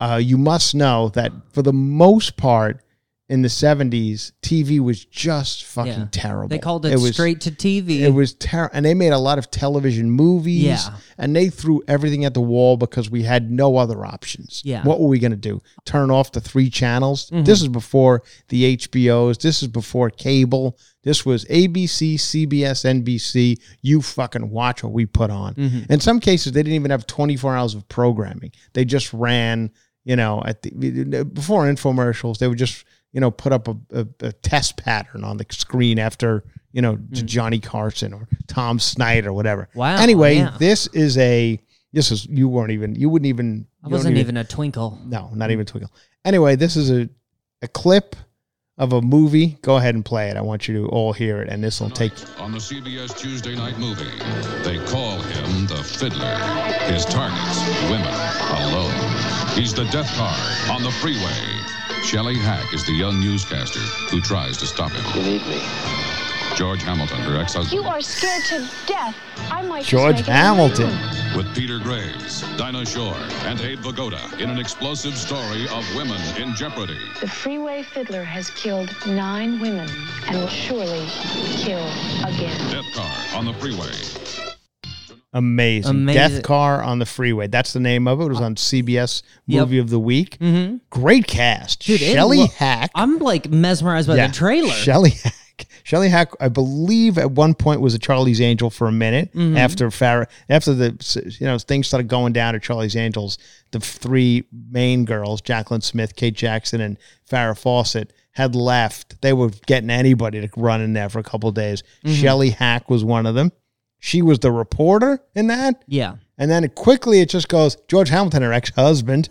Uh, you must know that for the most part, in the seventies, T V was just fucking yeah. terrible. They called it, it was, straight to T V. It was terrible. And they made a lot of television movies. Yeah. And they threw everything at the wall because we had no other options. Yeah. What were we going to do? Turn off the three channels? Mm-hmm. This is before the H B Os. This is before cable. This was A B C, C B S, N B C. You fucking watch what we put on. Mm-hmm. In some cases, they didn't even have twenty-four hours of programming. They just ran, you know, at the, before infomercials, they were just... you know, put up a, a, a test pattern on the screen after, you know, mm. Johnny Carson or Tom Snyder or whatever. Wow. Anyway, yeah. this is a, this is, you weren't even, you wouldn't even. I wasn't even, even a twinkle. No, not even a twinkle. Anyway, this is a, a clip of a movie. Go ahead and play it. I want you to all hear it, and this will take. On the C B S Tuesday night movie, they call him the Fiddler. His targets, women, alone. He's the Death Car on the Freeway. Shelley Hack is the young newscaster who tries to stop him. You need me. George Hamilton, her ex-husband. You are scared to death. I might George just Hamilton. With Peter Graves, Dinah Shore, and Abe Vigoda in an explosive story of women in jeopardy. The freeway fiddler has killed nine women and will surely kill again. Death Car on the Freeway. Amazing. Amazing. Death Car on the Freeway. That's the name of it. It was on C B S Movie yep. of the Week. Mm-hmm. Great cast. Dude, Shelley lo- Hack. I'm like mesmerized by yeah. the trailer. Shelley Hack. Shelley Hack, I believe at one point was a Charlie's Angel for a minute. Mm-hmm. After Farrah, after the you know things started going down at Charlie's Angels, the three main girls, Jacqueline Smith, Kate Jackson, and Farrah Fawcett, had left. They were getting anybody to run in there for a couple of days. Mm-hmm. Shelley Hack was one of them. She was the reporter in that. Yeah. And then it quickly it just goes, George Hamilton, her ex-husband.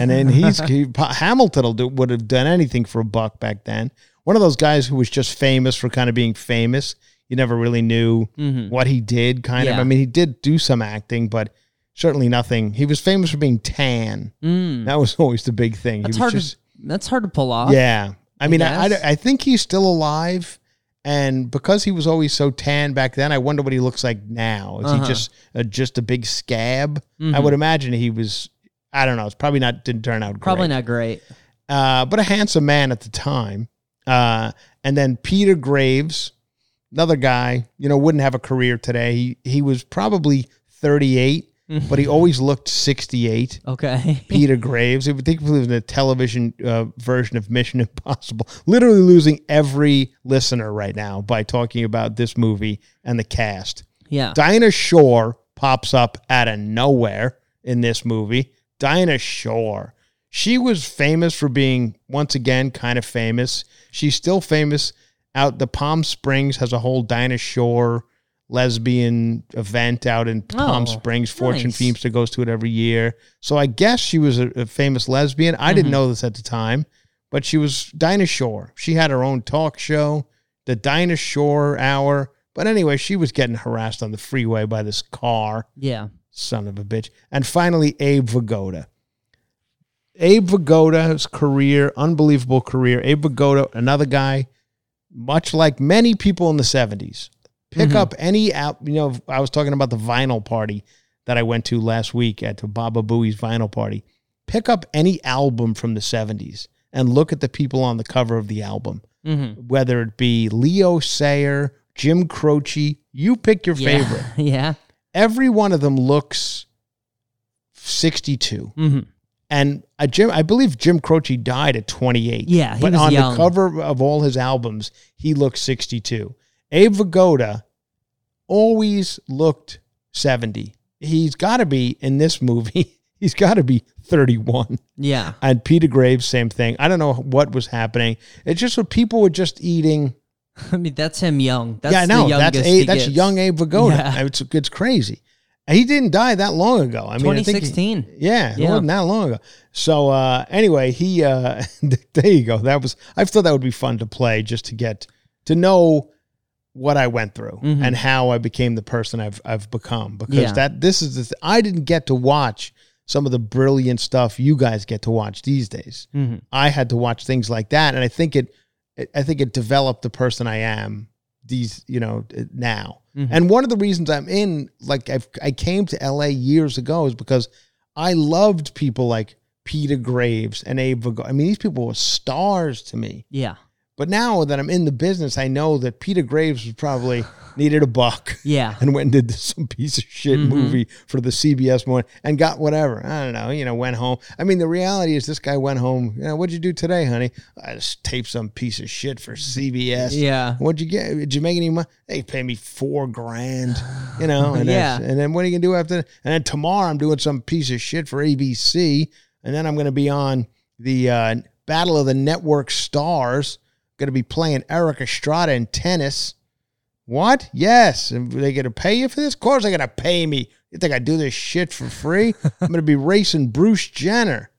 And then he's he, Hamilton do, would have done anything for a buck back then. One of those guys who was just famous for kind of being famous. You never really knew mm-hmm. what he did, kind yeah. of. I mean, he did do some acting, but certainly nothing. He was famous for being tan. Mm. That was always the big thing. That's, he was hard, just, to, that's hard to pull off. Yeah. I, I mean, I, I, I think he's still alive. And because he was always so tan back then, I wonder what he looks like now. Is uh-huh. he just uh, just a big scab? Mm-hmm. I would imagine he was, I don't know, it's probably not, didn't turn out great. Probably not great. Uh, but a handsome man at the time. Uh, and then Peter Graves, another guy, you know, wouldn't have a career today. He, he was probably thirty-eight, mm-hmm. but he always looked sixty-eight. Okay. Peter Graves. I think he was in a television uh, version of Mission Impossible. Literally losing every listener right now by talking about this movie and the cast. Yeah. Dinah Shore pops up out of nowhere in this movie. Dinah Shore. She was famous for being, once again, kind of famous. She's still famous out the Palm Springs, has a whole Dinah Shore lesbian event out in Palm oh, Springs. Fortune nice. Feemster goes to it every year. So I guess she was a, a famous lesbian. I mm-hmm. didn't know this at the time, but she was Dinah Shore. She had her own talk show, the Dinah Shore Hour. But anyway, she was getting harassed on the freeway by this car. Yeah. Son of a bitch. And finally, Abe Vigoda. Abe Vigoda's career, unbelievable career. Abe Vigoda, another guy, much like many people in the seventies. Pick mm-hmm. up any out, you know, I was talking about the vinyl party that I went to last week at the Baba Booey's vinyl party. Pick up any album from the seventies and look at the people on the cover of the album, mm-hmm. whether it be Leo Sayer, Jim Croce, you pick your yeah. favorite. Yeah. Every one of them looks sixty-two. Mm-hmm. And a Jim, I believe Jim Croce died at twenty-eight. Yeah, he but was on young. The cover of all his albums, he looks sixty-two. Abe Vigoda always looked seventy. He's got to be, in this movie, he's got to be thirty-one. Yeah. And Peter Graves, same thing. I don't know what was happening. It's just what people were just eating. I mean, that's him young. That's yeah, I know. The youngest that's, a, that's young Abe Vigoda. Yeah. It's, it's crazy. He didn't die that long ago. I mean, twenty sixteen. I think he, yeah, yeah, it wasn't that long ago. So uh, anyway, he uh, there you go. That was I thought that would be fun to play, just to get to know what I went through mm-hmm. and how I became the person I've I've become. Because yeah. that this is the th- I didn't get to watch some of the brilliant stuff you guys get to watch these days. Mm-hmm. I had to watch things like that, and I think it I think it developed the person I am. These, you know, now. Mm-hmm. And one of the reasons I'm in, like, I've, I came to L A years ago is because I loved people like Peter Graves and Abe Vigoda. I mean, these people were stars to me. Yeah. But now that I'm in the business, I know that Peter Graves was probably needed a buck. Yeah. And went and did some piece of shit mm-hmm. movie for the C B S morning and got whatever. I don't know, you know, went home. I mean, the reality is this guy went home. You know, what'd you do today, honey? I just taped some piece of shit for C B S. Yeah. What'd you get? Did you make any money? They pay me four grand, you know. And yeah. And then what are you going to do after that? And then tomorrow I'm doing some piece of shit for A B C. And then I'm going to be on the uh, Battle of the Network Stars. Going to be playing Eric Estrada in tennis. What? Yes. And they going to pay you for this? Of course they're going to pay me. You think I do this shit for free? I'm going to be racing Bruce Jenner.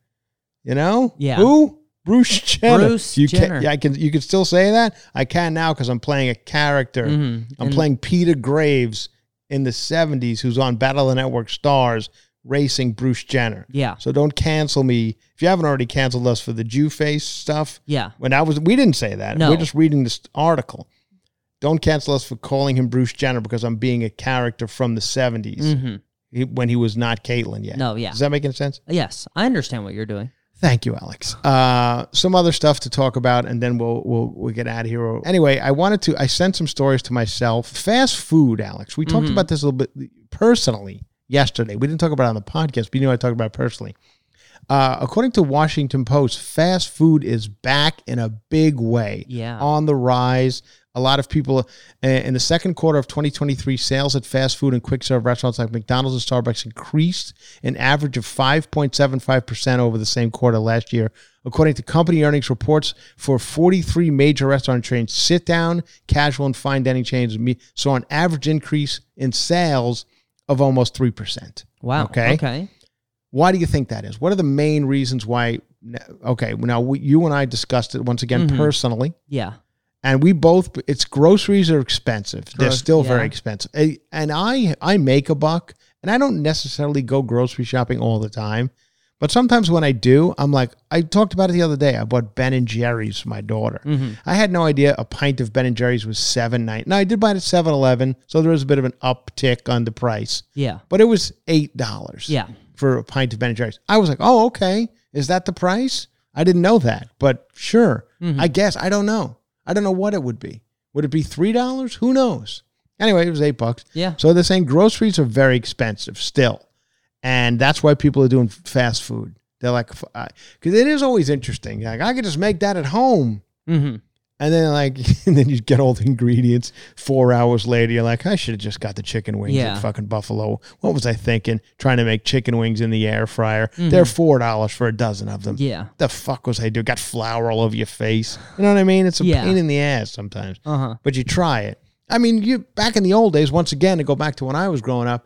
You know? Yeah. Who? Bruce Jenner. Bruce you Jenner. Can, yeah, I can, you can still say that? I can now because I'm playing a character. Mm-hmm. I'm and playing Peter Graves in the seventies who's on Battle of the Network Stars racing Bruce Jenner. Yeah. So don't cancel me. If you haven't already canceled us for the Jew face stuff. Yeah. When I was, we didn't say that. No. We're just reading this article. Don't cancel us for calling him Bruce Jenner because I'm being a character from the seventies mm-hmm. when he was not Caitlyn yet. No, yeah. Does that make any sense? Yes. I understand what you're doing. Thank you, Alex. Uh, some other stuff to talk about, and then we'll we'll we'll get out of here. Anyway, I wanted to, I sent some stories to myself. Fast food, Alex. We talked mm-hmm. about this a little bit personally. Yesterday. We didn't talk about it on the podcast, but you know I talked about it personally. Uh, according to Washington Post, fast food is back in a big way. Yeah. On the rise. A lot of people uh, in the second quarter of twenty twenty-three, sales at fast food and quick serve restaurants like McDonald's and Starbucks increased an average of five point seven five percent over the same quarter last year. According to company earnings reports for forty-three major restaurant chains, sit-down, casual, and fine dining chains saw an average increase in sales of almost three percent. Wow. Okay. Okay. Why do you think that is? What are the main reasons why? Okay. Now, we, you and I discussed it once again mm-hmm. personally. Yeah. And we both, it's groceries are expensive. Gross, They're still yeah. very expensive. And I, I make a buck, and I don't necessarily go grocery shopping all the time. But sometimes when I do, I'm like, I talked about it the other day. I bought Ben and Jerry's for my daughter. Mm-hmm. I had no idea a pint of Ben and Jerry's was seven dollars and ninety-nine cents. Now, I did buy it at seven eleven, so there was a bit of an uptick on the price. Yeah. But it was eight dollars yeah. for a pint of Ben and Jerry's. I was like, oh, okay. Is that the price? I didn't know that. But sure, mm-hmm. I guess. I don't know. I don't know what it would be. Would it be three dollars? Who knows? Anyway, it was eight bucks. Yeah. So they're saying groceries are very expensive still. And that's why people are doing fast food. They're like, because it is always interesting. Like, I could just make that at home. Mm-hmm. And then like, and then you get all the ingredients. Four hours later, you're like, I should have just got the chicken wings yeah. at fucking Buffalo. What was I thinking? Trying to make chicken wings in the air fryer. Mm-hmm. They're four dollars for a dozen of them. Yeah. The fuck was I doing? Got flour all over your face. You know what I mean? It's a yeah. pain in the ass sometimes. Uh-huh. But you try it. I mean, you back in the old days, once again, to go back to when I was growing up,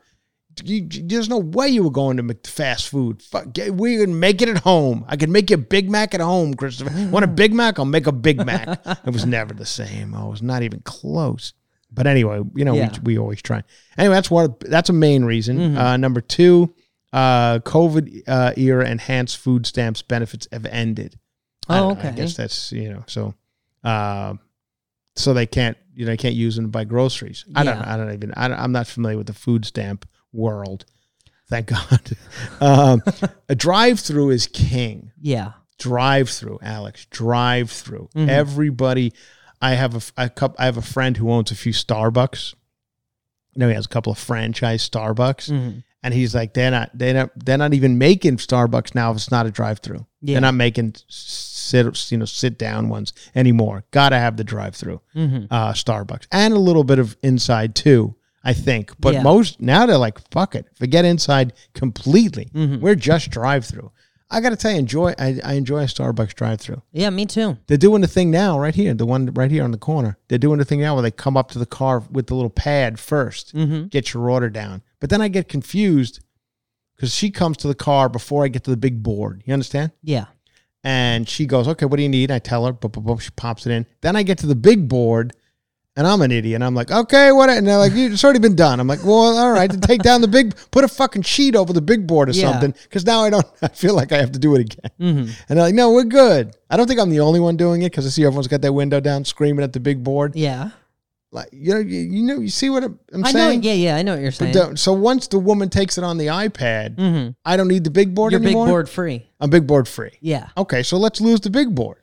You, there's no way you were going to fast food. Fuck, we can make it at home. I can make you a Big Mac at home, Christopher. Want a Big Mac? I'll make a Big Mac. It was never the same. Oh, it was not even close. But anyway, you know, yeah. we, we always try. Anyway, that's what, that's a main reason. Mm-hmm. Uh, number two, uh, COVID uh, era enhanced food stamps benefits have ended. Oh, okay. Know, I guess that's, you know, so uh, so they can't, you know, they can't use them to buy groceries. Yeah. I don't know. I don't even, I don't, I'm not familiar with the food stamp world, thank God. Um, a drive-through is king. Yeah, drive-through, Alex. Drive-through. Mm-hmm. Everybody. I have a, a cup. I have a friend who owns a few Starbucks. You know, he has a couple of franchise Starbucks, mm-hmm. and he's like, they're not, they're not, they're not even making Starbucks now if it's not a drive-through. Yeah. They're not making sit, you know, sit-down ones anymore. Gotta have the drive-through mm-hmm. uh, Starbucks, and a little bit of inside too. I think, but yeah. most now they're like, fuck it, forget inside completely. Mm-hmm. We're just drive through. I got to tell you, enjoy. I, I enjoy a Starbucks drive-thru. Yeah, me too. They're doing the thing now right here, the one right here on the corner. They're doing the thing now where they come up to the car with the little pad first, mm-hmm. get your order down. But then I get confused because she comes to the car before I get to the big board. You understand? Yeah. And she goes, okay, what do you need? I tell her, boop, boop, boop, she pops it in. Then I get to the big board, and I'm an idiot. I'm like, okay, what? And they're like, it's already been done. I'm like, well, all right, then take down the big, put a fucking sheet over the big board or yeah. something, because now I don't, I feel like I have to do it again. Mm-hmm. And they're like, no, we're good. I don't think I'm the only one doing it, because I see everyone's got their window down screaming at the big board. Yeah. Like, you know, you, you know, you see what I'm I saying? Know, yeah, yeah, I know what you're saying. So once the woman takes it on the iPad, mm-hmm. I don't need the big board you're anymore? You're big board free. I'm big board free. Yeah. Okay, so let's lose the big board.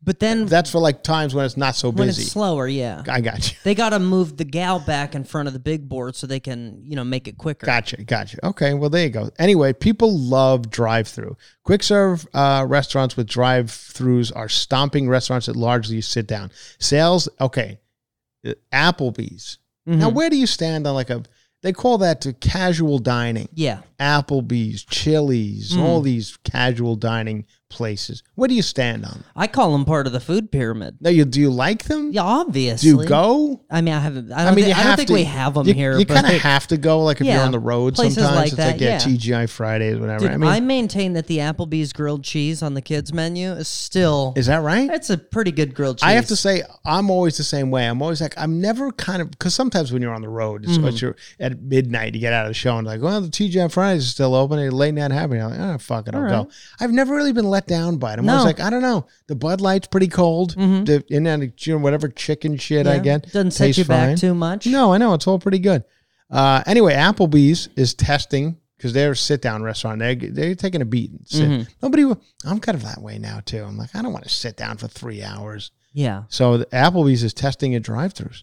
But then... That's for like times when it's not so busy. When it's slower, yeah. I got you. They got to move the gal back in front of the big board so they can, you know, make it quicker. Gotcha, gotcha. Okay, well, there you go. Anyway, people love drive-thru. Quick-serve uh, restaurants with drive-thrus are stomping restaurants that largely sit down. Sales, okay. Applebee's. Mm-hmm. Now, where do you stand on like a... They call that to casual dining. Yeah. Applebee's, Chili's, mm. all these casual dining places. What do you stand on? I call them part of the food pyramid. No, you do you like them? Yeah, obviously. Do you go? I mean, I haven't. I, I mean, think, I don't think to, we have them you, here. You kind of have to go, like if yeah, you're on the road. Places sometimes like it's that, like yeah, yeah. T G I Fridays, whatever. Dude, I mean, I maintain that the Applebee's grilled cheese on the kids menu is still. Is that right? It's a pretty good grilled cheese. I have to say, I'm always the same way. I'm always like, I'm never kind of because sometimes when you're on the road, it's mm-hmm. what you're at midnight, you get out of the show and like, well, the T G I Fridays is still open. It's late night happening. I'm like, oh fuck it, I'll right. go. I've never really been let down by it. I'm no. always like, I don't know. The Bud Light's pretty cold. Mm-hmm. The, and then you know, whatever chicken shit yeah. I get. Doesn't set you fine. Back too much. No, I know. It's all pretty good. Uh, anyway, Applebee's is testing because they're a sit-down restaurant. They're, they're taking a beat. And sit. Mm-hmm. Nobody. Will, I'm kind of that way now, too. I'm like, I don't want to sit down for three hours. Yeah. So the Applebee's is testing at drive-thrus.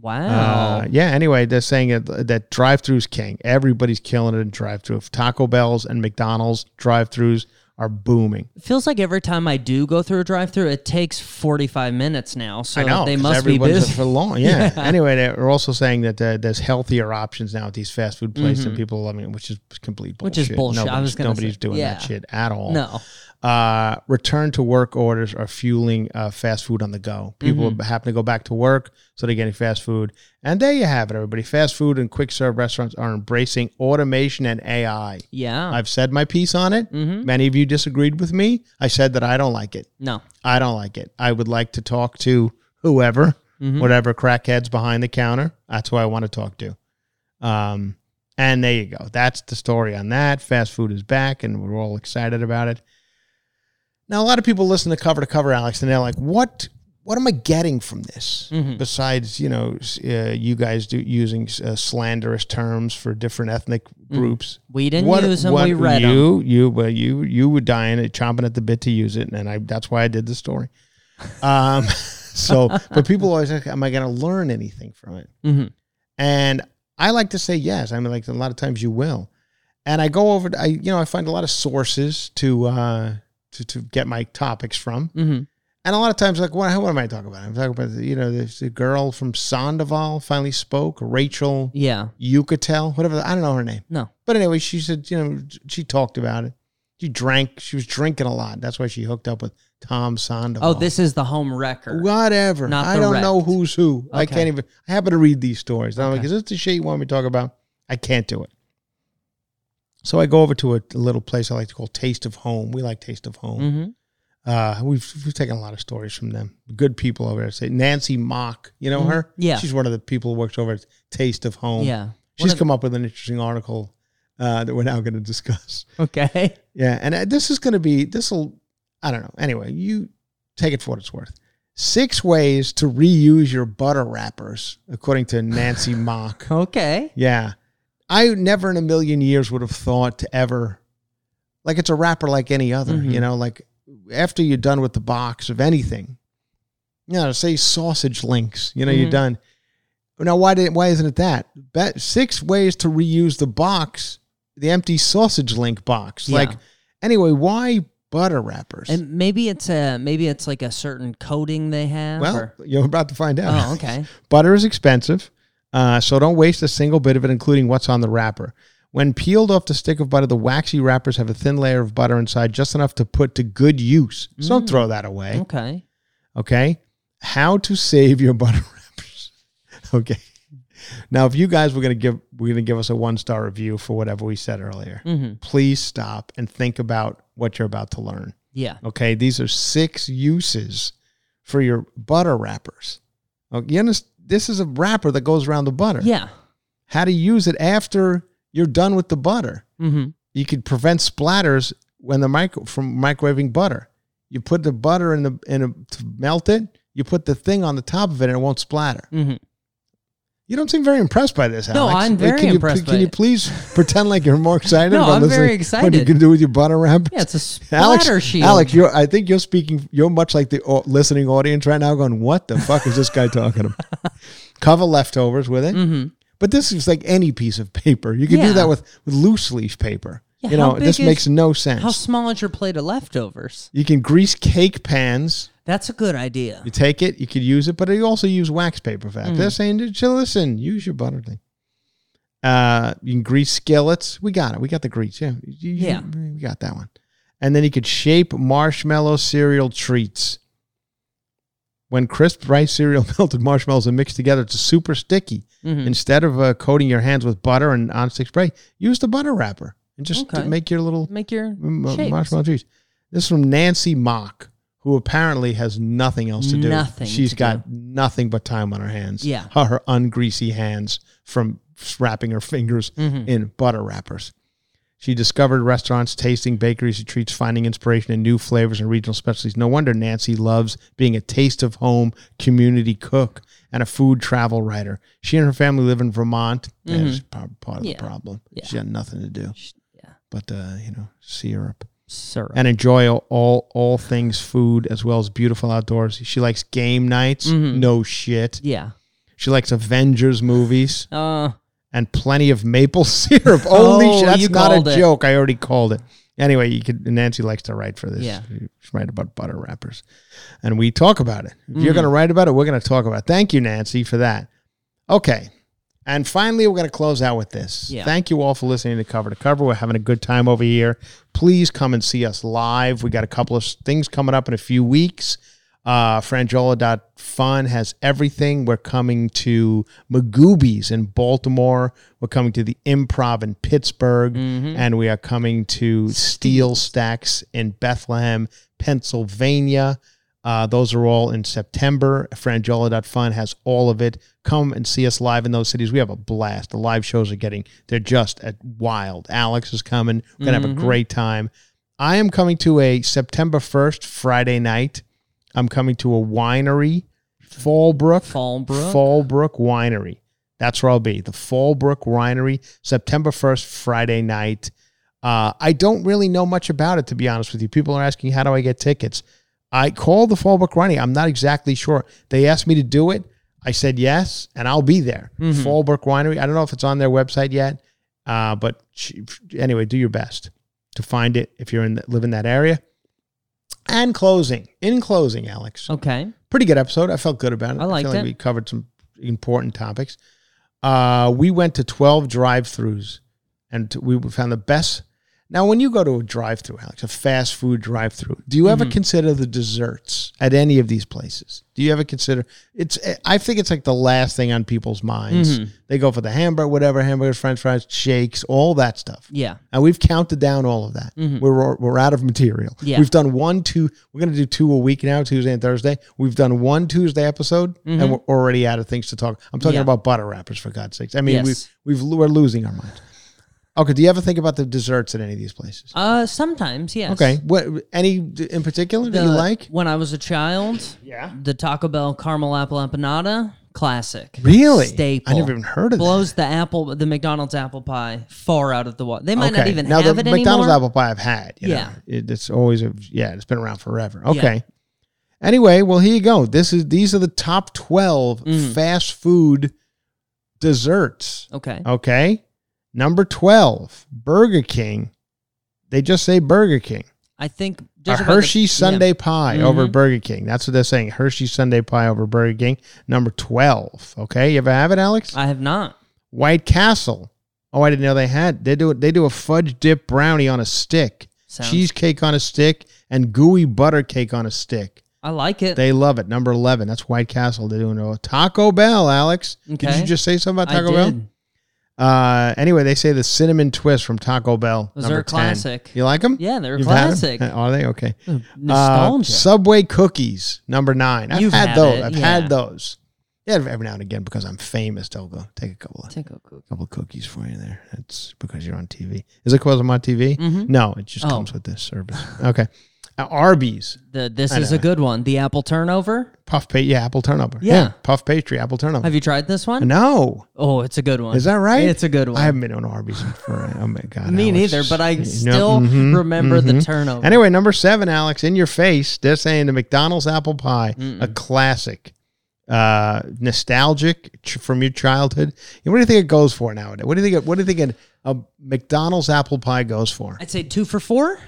Wow. Uh, yeah, anyway, they're saying that, that drive-thru's king. Everybody's killing it in drive-thru. Taco Bell's and McDonald's drive-thrus are booming. It feels like every time I do go through a drive-thru, it takes forty-five minutes now. So I know, they must be busy for long. Yeah. yeah. Anyway, they're also saying that uh, there's healthier options now at these fast food places, mm-hmm. and people love it, which is complete bullshit. Which is bullshit. Nobody's, I was gonna nobody's say, doing yeah. that shit at all. No. Uh, return to work orders are fueling uh, fast food on the go. People mm-hmm. happen to go back to work, so they're getting fast food. And there you have it, everybody. Fast food and quick serve restaurants are embracing automation and A I. Yeah. I've said my piece on it. Mm-hmm. Many of you disagreed with me. I said that I don't like it. No. I don't like it. I would like to talk to whoever, mm-hmm. whatever crackhead's behind the counter. That's who I want to talk to. Um, and there you go. That's the story on that. Fast food is back, and we're all excited about it. Now, a lot of people listen to Cover to Cover, Alex, and they're like, what... What am I getting from this? Mm-hmm. Besides, you know, uh, you guys do using uh, slanderous terms for different ethnic mm-hmm. groups. We didn't what, use them. What, we read you, them. You, well, you, you were dying, chomping at the bit to use it, and I, that's why I did the story. Um, so, but people always ask, "Am I going to learn anything from it?" Mm-hmm. And I like to say yes. I mean, like a lot of times you will. And I go over. To, I, you know, I find a lot of sources to uh, to to get my topics from. Mm-hmm. And a lot of times, like, what, what am I talking about? I'm talking about, you know, this the girl from Sandoval finally spoke, Rachel yeah. Yucatel, whatever. I don't know her name. No. But anyway, she said, you know, she talked about it. She drank. She was drinking a lot. That's why she hooked up with Tom Sandoval. Oh, this is the home wrecker. Whatever. Not I don't wrecked. Know who's who. Okay. I can't even. I happen to read these stories. I'm okay. like, is this the shit you want me to talk about? I can't do it. So I go over to a, a little place I like to call Taste of Home. We like Taste of Home. Mm-hmm. Uh, we've we've taken a lot of stories from them. Good people over there. Say Nancy Mock, you know mm-hmm. her? Yeah. She's one of the people who works over at Taste of Home. Yeah. She's come up with an interesting article uh, that we're now going to discuss. Okay. Yeah, and uh, this is going to be this will I don't know. Anyway, you take it for what it's worth. Six ways to reuse your butter wrappers, according to Nancy Mock. Okay. Yeah, I never in a million years would have thought to ever, like it's a wrapper like any other, mm-hmm. you know, like. After you're done with the box of anything, you know, say sausage links, you know, mm-hmm. you're done. Now, why did why isn't it that? But six ways to reuse the box, the empty sausage link box. Yeah. Like, anyway, why butter wrappers? And maybe it's a maybe it's like a certain coating they have. Well, or? You're about to find out. Oh, okay. Butter is expensive, uh, so don't waste a single bit of it, including what's on the wrapper. When peeled off the stick of butter, the waxy wrappers have a thin layer of butter inside, just enough to put to good use. So mm. don't throw that away. Okay. Okay. How to save your butter wrappers. Okay. Now, if you guys were going to give, we're going to give us a one-star review for whatever we said earlier, mm-hmm. please stop and think about what you're about to learn. Yeah. Okay. These are six uses for your butter wrappers. Okay. You understand? This is a wrapper that goes around the butter. Yeah. How to use it after you're done with the butter. Mm-hmm. You could prevent splatters when the micro from microwaving butter. You put the butter in the in a, to melt it. You put the thing on the top of it, and it won't splatter. Mm-hmm. You don't seem very impressed by this, Alex. No, I'm very can you, impressed. Can, by can it. you please pretend like you're more excited? No, about I'm very excited. What you can do with your butter wrap? Yeah, it's a splatter Alex, shield. Alex, you're, I think you're speaking. You're much like the listening audience right now, going, "What the fuck is this guy talking about?" Cover leftovers with it. Mm-hmm. But this is like any piece of paper. You can yeah. do that with, with loose leaf paper. Yeah, you know, this is, makes no sense. How small is your plate of leftovers? You can grease cake pans. That's a good idea. You take it, you could use it, but you also use wax paper for that. Mm. They're saying, listen, use your butter thing. Uh, you can grease skillets. We got it. We got the grease. Yeah. You, yeah. We got that one. And then you could shape marshmallow cereal treats. When crisp rice cereal, melted marshmallows are mixed together, it's super sticky. Mm-hmm. Instead of uh, coating your hands with butter and on-stick spray, use the butter wrapper and just okay. make your little make your m- shapes. marshmallow treats. This is from Nancy Mock, who apparently has nothing else to do. Nothing. She's got do. nothing but time on her hands. Yeah, her ungreasy hands from wrapping her fingers mm-hmm. in butter wrappers. She discovered restaurants, tasting bakeries, and treats, finding inspiration in new flavors and regional specialties. No wonder Nancy loves being a taste of home community cook and a food travel writer. She and her family live in Vermont. Mm-hmm. That's part of yeah. the problem. Yeah. She had nothing to do. Yeah. But, uh, you know, syrup. Syrup. And enjoy all, all things food as well as beautiful outdoors. She likes game nights. Mm-hmm. No shit. Yeah. She likes Avengers movies. Uh And plenty of maple syrup. Holy oh, shit, that's not a it. joke. I already called it. Anyway, you could. Nancy likes to write for this. Yeah. She writes about butter wrappers. And we talk about it. If mm-hmm. you're going to write about it, we're going to talk about it. Thank you, Nancy, for that. Okay. And finally, we're going to close out with this. Yeah. Thank you all for listening to Cover to Cover. We're having a good time over here. Please come and see us live. We got a couple of things coming up in a few weeks. Uh, frangiola dot fun has everything. We're coming to Magoobies in Baltimore. We're coming to the Improv in Pittsburgh. Mm-hmm. And we are coming to Steel Stacks in Bethlehem, Pennsylvania. Uh, those are all in September. frangiola dot fun has all of it. Come and see us live in those cities. We have a blast. The live shows are getting, they're just at wild. Alex is coming. We're going to mm-hmm. have a great time. I am coming to a September first Friday night. I'm coming to a winery, Fallbrook, Fallbrook, Fallbrook Winery. That's where I'll be. The Fallbrook Winery, September first, Friday night. Uh, I don't really know much about it, to be honest with you. People are asking, how do I get tickets? I called the Fallbrook Winery. I'm not exactly sure. They asked me to do it. I said yes, and I'll be there. Mm-hmm. Fallbrook Winery. I don't know if it's on their website yet, uh, but anyway, do your best to find it if you are in live in that area. And closing. In closing, Alex. Okay. Pretty good episode. I felt good about it. I liked I feel like it. We covered some important topics. Uh, we went to twelve drive-thrus, and we found the best. Now, when you go to a drive-thru, Alex, a fast food drive-thru, do you mm-hmm. ever consider the desserts at any of these places? Do you ever consider it's? I think it's like the last thing on people's minds. Mm-hmm. They go for the hamburger, whatever hamburgers, French fries, shakes, all that stuff. Yeah, and we've counted down all of that. Mm-hmm. We're we're out of material. Yeah. We've done one, two. We're gonna do two a week now, Tuesday and Thursday. We've done one Tuesday episode, mm-hmm. and we're already out of things to talk. I'm talking yeah. about butter wrappers, for God's sakes. I mean, yes. we've we've we're losing our minds. Okay, do you ever think about the desserts at any of these places? Uh, sometimes, yes. Okay, what any in particular that the, you like? When I was a child, yeah, the Taco Bell caramel apple empanada, classic. Really? Staple. I never even heard of it. Blows that. the apple, the McDonald's apple pie far out of the water. They might okay. not even now, have it McDonald's anymore. Now, the McDonald's apple pie I've had. You yeah. Know, it, it's always, a, yeah, it's been around forever. Okay. Yeah. Anyway, well, here you go. This is These are the top twelve mm. fast food desserts. Okay. Okay. Number twelve, Burger King. They just say Burger King. I think a Hershey the, Sunday yeah. pie mm-hmm. over Burger King. That's what they're saying. Hershey Sunday pie over Burger King. Number twelve. Okay, you ever have it, Alex? I have not. White Castle. Oh, I didn't know they had. They do They do a fudge dip brownie on a stick, Sounds cheesecake on a stick, and gooey butter cake on a stick. I like it. They love it. Number eleven. That's White Castle. They're doing a Taco Bell, Alex. Okay. Did you just say something about Taco I did. Bell? Uh, anyway, they say the cinnamon twist from Taco Bell. Those are a classic. You like them? Yeah, they're You've classic. Are they? Okay. Nostalgia. Uh, Subway cookies, number nine. I've You've had, had those. It. I've yeah. had those. Yeah, every now and again, because I'm famous, they'll go take a couple of take a couple of cookies for you there. That's because you're on T V. Is it because I'm on T V? Mm-hmm. No, it just oh. comes with this service. Okay. Uh, Arby's. The, this I is know. a good one. The apple turnover? Puff pastry. Yeah, apple turnover. Yeah. yeah. Puff pastry, apple turnover. Have you tried this one? No. Oh, it's a good one. Is that right? It's a good one. I haven't been on Arby's for, oh my God. Me Alex. neither, but I you still know, mm-hmm, remember mm-hmm. the turnover. Anyway, number seven, Alex, in your face, they're saying the McDonald's apple pie, Mm-mm. a classic, uh, nostalgic ch- from your childhood. And what do you think it goes for nowadays? What do you think, what do you think a, a McDonald's apple pie goes for? I'd say two for four.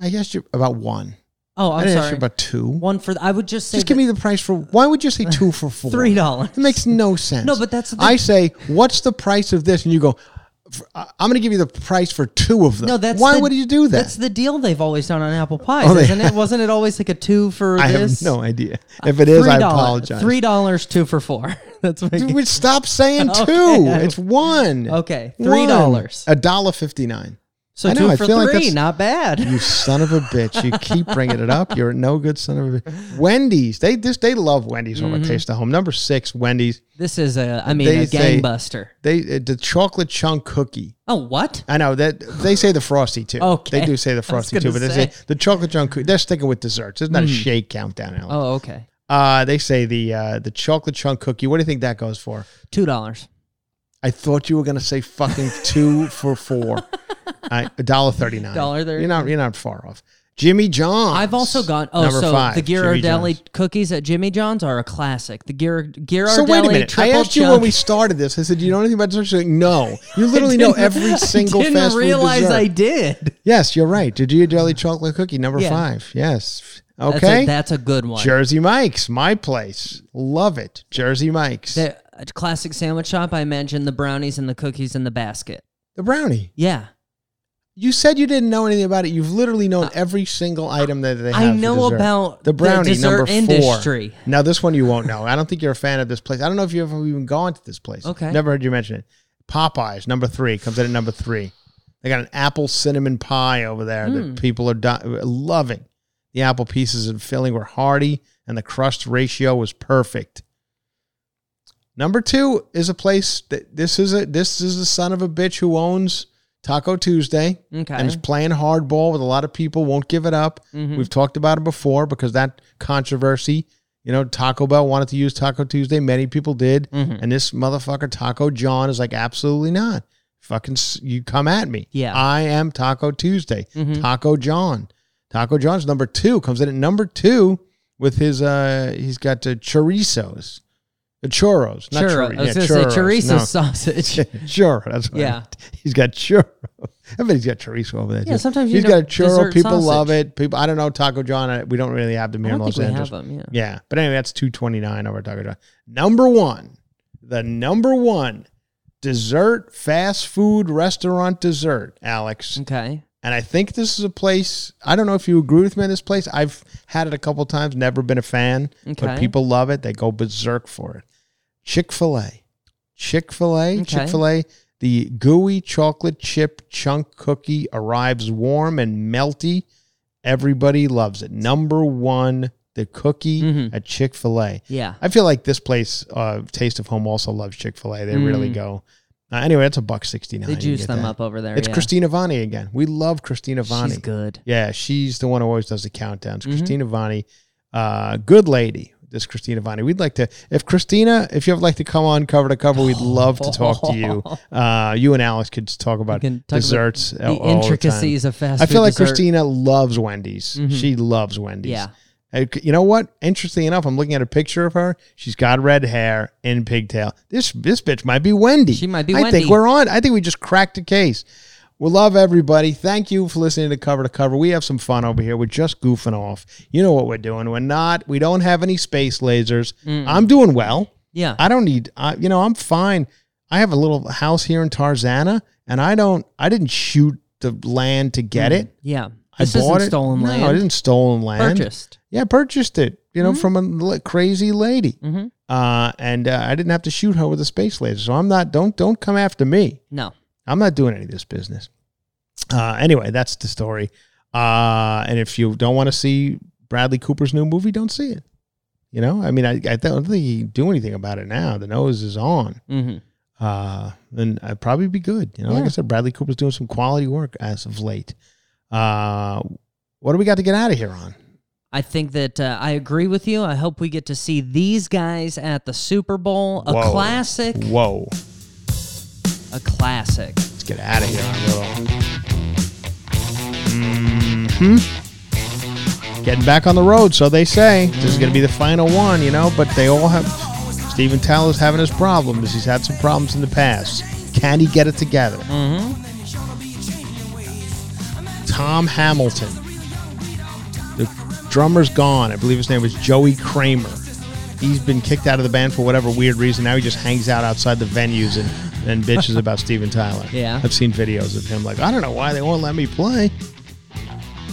I guess you about one. Oh, I'm I didn't sorry. Ask you about two. One for I would just say. Just give me the price for. Why would you say two for four? Three dollars. It makes no sense. No, but that's. The I say, what's the price of this? And you go, I'm going to give you the price for two of them. No, that's why the, would you do that? That's the deal they've always done on apple pies, oh, isn't it? Wasn't it always like a two for I this? I have no idea. If it is, three dollars, I apologize. Three dollars, two for four. That's what Dude, stop saying two. Okay. It's one. Okay, three dollars. A dollar fifty nine. So I two know, for I feel three, like not bad. You son of a bitch. You keep bringing it up. You're a no good son of a bitch. Wendy's. They this they love Wendy's mm-hmm. over Taste of Home. Number six, Wendy's. This is a, I mean, they, a gangbuster. They, they The chocolate chunk cookie. Oh, what? I know. that They say the Frosty, too. Okay. They do say the Frosty, too. But say. they say the chocolate chunk cookie. They're sticking with desserts. There's not mm. a shake countdown, Alex. Oh, okay. Uh, they say the uh, the chocolate chunk cookie. What do you think that goes for? two dollars. I thought you were going to say fucking two for four. a dollar thirty-nine. one dollar thirty-nine. You're not you're not far off. Jimmy John's. I've also gone. Oh, so five, the Ghirardelli cookies at Jimmy John's are a classic. The Ghir, Ghirardelli. So wait a minute. I asked you chunk. when we started this. I said, "Do you know anything about desserts?" You're like, no, you literally know every single fast food dessert. I didn't realize I did. Yes, you're right. The Ghirardelli chocolate cookie number yeah. five. Yes. Okay, that's a, that's a good one. Jersey Mike's, my place. Love it. Jersey Mike's. The a classic sandwich shop. I mentioned the brownies and the cookies in the basket. The brownie. Yeah. You said you didn't know anything about it. You've literally known uh, every single item that they have. I know about the brownie the number four. Industry. Now, this one you won't know. I don't think you're a fan of this place. I don't know if you've ever even gone to this place. Okay. Never heard you mention it. Popeyes, number three, comes in at number three. They got an apple cinnamon pie over there mm. that people are di- loving. The apple pieces and filling were hearty, and the crust ratio was perfect. Number two is a place that this is a this is the son of a bitch who owns Taco Tuesday, okay. and is playing hardball with a lot of people, won't give it up. Mm-hmm. We've talked about it before because that controversy, you know, Taco Bell wanted to use Taco Tuesday. Many people did. Mm-hmm. And this motherfucker, Taco John, is like, absolutely not. Fucking, you come at me. Yeah. I am Taco Tuesday. Mm-hmm. Taco John. Taco John's number two. Comes in at number two with his, uh, he's got uh, chorizos. The churros, not churros. Churri- I was yeah, going to say chorizo no. sausage. Churro, that's what yeah. I mean. He's got churro. I mean, he's got chorizo over there. Yeah, too. sometimes you he's got a churro. People sausage. love it. People, I don't know Taco John. We don't really have them here in Los Angeles. Them, yeah. yeah, but anyway, that's two twenty nine over Taco John. Number one, the number one dessert fast food restaurant dessert, Alex. Okay. And I think this is a place, I don't know if you agree with me on this place. I've had it a couple times, never been a fan, okay. but people love it. They go berserk for it. Chick-fil-A. Chick-fil-A. Okay. Chick-fil-A. The gooey chocolate chip chunk cookie arrives warm and melty. Everybody loves it. Number one, the cookie mm-hmm. at Chick-fil-A. Yeah. I feel like this place, uh, Taste of Home, also loves Chick-fil-A. They mm. really go. Uh, anyway, that's a buck sixty nine. They juice them that. up over there. It's yeah. Christina Vani again. We love Christina Vani. She's good. Yeah, she's the one who always does the countdowns. Mm-hmm. Christina Vani, uh, good lady. This Christina Vani. We'd like to, if Christina, if you ever like to come on Cover to Cover, we'd love to talk to you. Uh, you and Alice could talk about talk desserts. About the all intricacies all the time. of fast. I feel food like dessert. Christina loves Wendy's. Mm-hmm. She loves Wendy's. Yeah. You know what? Interesting enough, I'm looking at a picture of her. She's got red hair and pigtail. This this bitch might be Wendy. She might be I Wendy. I think we're on. I think we just cracked the case. We love everybody. Thank you for listening to Cover to Cover. We have some fun over here. We're just goofing off. You know what we're doing. We're not. We don't have any space lasers. Mm-mm. I'm doing well. Yeah. I don't need. I, you know, I'm fine. I have a little house here in Tarzana, and I don't. I didn't shoot the land to get mm. it. Yeah, I this bought isn't it. Stolen land. No, I didn't stolen land. Purchased. Yeah, purchased it. You know, mm-hmm. from a crazy lady. Mm-hmm. Uh, and uh, I didn't have to shoot her with a space laser. So I'm not. Don't don't come after me. No, I'm not doing any of this business. Uh, anyway, that's the story. Uh, and if you don't want to see Bradley Cooper's new movie, don't see it. You know, I mean, I, I don't think he can do anything about it now. The nose is on. Mm-hmm. Uh, and I'd probably be good. You know, yeah. like I said, Bradley Cooper's doing some quality work as of late. Uh, what do we got to get out of here on? I think that uh, I agree with you. I hope we get to see these guys at the Super Bowl. A Whoa. classic. Whoa. A classic. Let's get out of here on little. Mm-hmm. Getting back on the road, so they say. This is going to be the final one, you know, but they all have... Steven Tyler's having his problems. He's had some problems in the past. Can he get it together? Mm-hmm. Tom Hamilton. Drummer's gone. I believe his name was Joey Kramer. He's been kicked out of the band for whatever weird reason. Now he just hangs out outside the venues and, and bitches about Steven Tyler. Yeah. I've seen videos of him like, I don't know why they won't let me play.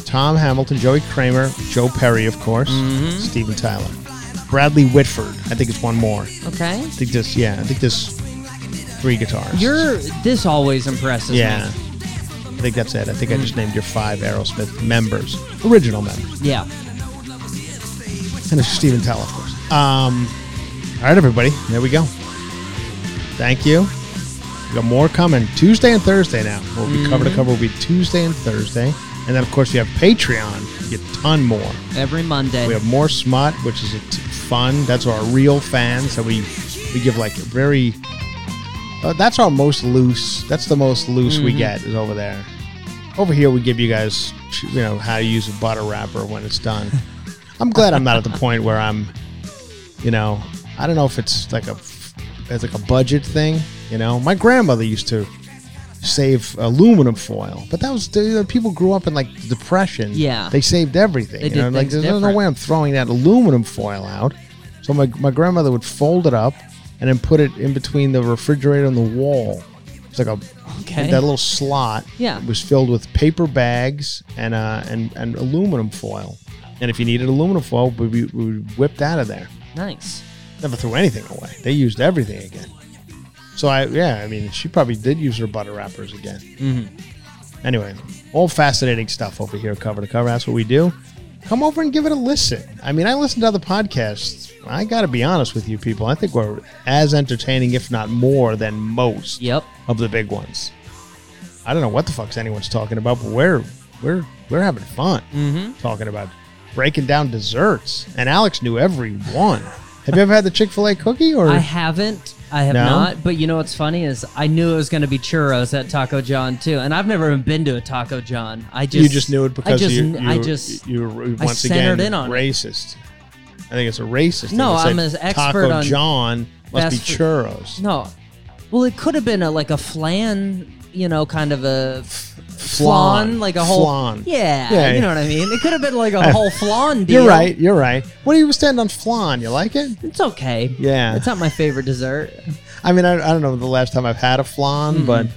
Tom Hamilton, Joey Kramer, Joe Perry, of course, mm-hmm. Steven Tyler. Bradley Whitford. I think it's one more. Okay. I think this, yeah, I think this three guitars. You're, this always impresses yeah. me. Yeah. I think that's it. I think mm-hmm. I just named your five Aerosmith members. Original members. Yeah. And it's Steven Tyler, of course. Um, all right, everybody. There we go. Thank you. We got more coming Tuesday and Thursday now. We'll be mm-hmm. cover to cover. We'll be Tuesday and Thursday. And then, of course, you have Patreon. You get a ton more. Every Monday. We have more smut, which is fun. That's our real fans. So we, we give like a very... Uh, that's our most loose. That's the most loose mm-hmm. we get is over there. Over here, we give you guys, you know, how to use a butter wrapper when it's done. I'm glad I'm not at the point where I'm, you know, I don't know if it's like a, it's like a budget thing. You know, my grandmother used to save aluminum foil, but that was you know, people grew up in like the Depression. Yeah, they saved everything. They you know, like there's different. no way I'm throwing that aluminum foil out. So my my grandmother would fold it up and then put it in between the refrigerator and the wall. It's like a okay. that little slot. Yeah, was filled with paper bags and uh and and aluminum foil. And if you needed aluminum foil, we would whipped out of there. Nice. Never threw anything away. They used everything again. So, I yeah, I mean, she probably did use her butter wrappers again. Mm-hmm. Anyway, all fascinating stuff over here, cover to cover. That's what we do. Come over and give it a listen. I mean, I listen to other podcasts. I got to be honest with you people. I think we're as entertaining, if not more, than most yep. of the big ones. I don't know what the fuck's anyone's talking about, but we're, we're, we're having fun mm-hmm. talking about breaking down desserts, and Alex knew every one. Have you ever had the Chick-fil-A cookie? Or I haven't. I have no? not. But you know what's funny is I knew it was going to be churros at Taco John too, and I've never even been to a Taco John. I just you just knew it because I just, you, you I just you were once again in on racist. It. I think it's a racist. No, I'm an expert Taco on John must be churros. Food. No, well, it could have been a, like a flan, you know, kind of a. Flan, like a whole flan. Yeah, yeah, you know what I mean. It could have been like a whole flan deal. You're right. You're right. What do you stand on flan? You like it? It's okay. Yeah, it's not my favorite dessert. I mean, I, I don't know the last time I've had a flan, mm-hmm. but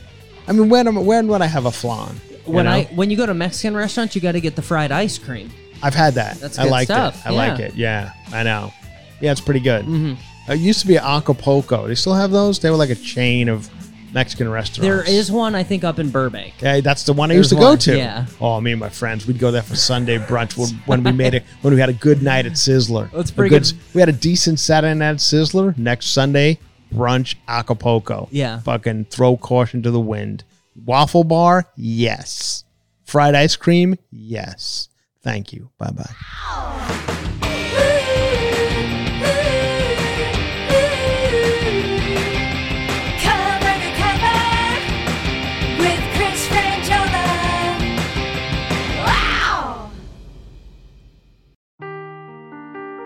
I mean, when when would I have a flan? When know? I when you go to Mexican restaurants, you got to get the fried ice cream. I've had that. That's good I liked stuff. It. I yeah. like it. Yeah, I know. Yeah, it's pretty good. Mm-hmm. It used to be Acapulco. They still have those. They were like a chain of. Mexican restaurants. There is one, I think, up in Burbank. Yeah, that's the one I There's used to one, go to. Yeah. Oh, me and my friends, we'd go there for Sunday brunch when we made it. When we had a good night at Sizzler. That's pretty good, good. We had a decent Saturday night at Sizzler. Next Sunday, brunch Acapulco. Yeah, fucking throw caution to the wind. Waffle bar, yes. Fried ice cream, yes. Thank you. Bye bye.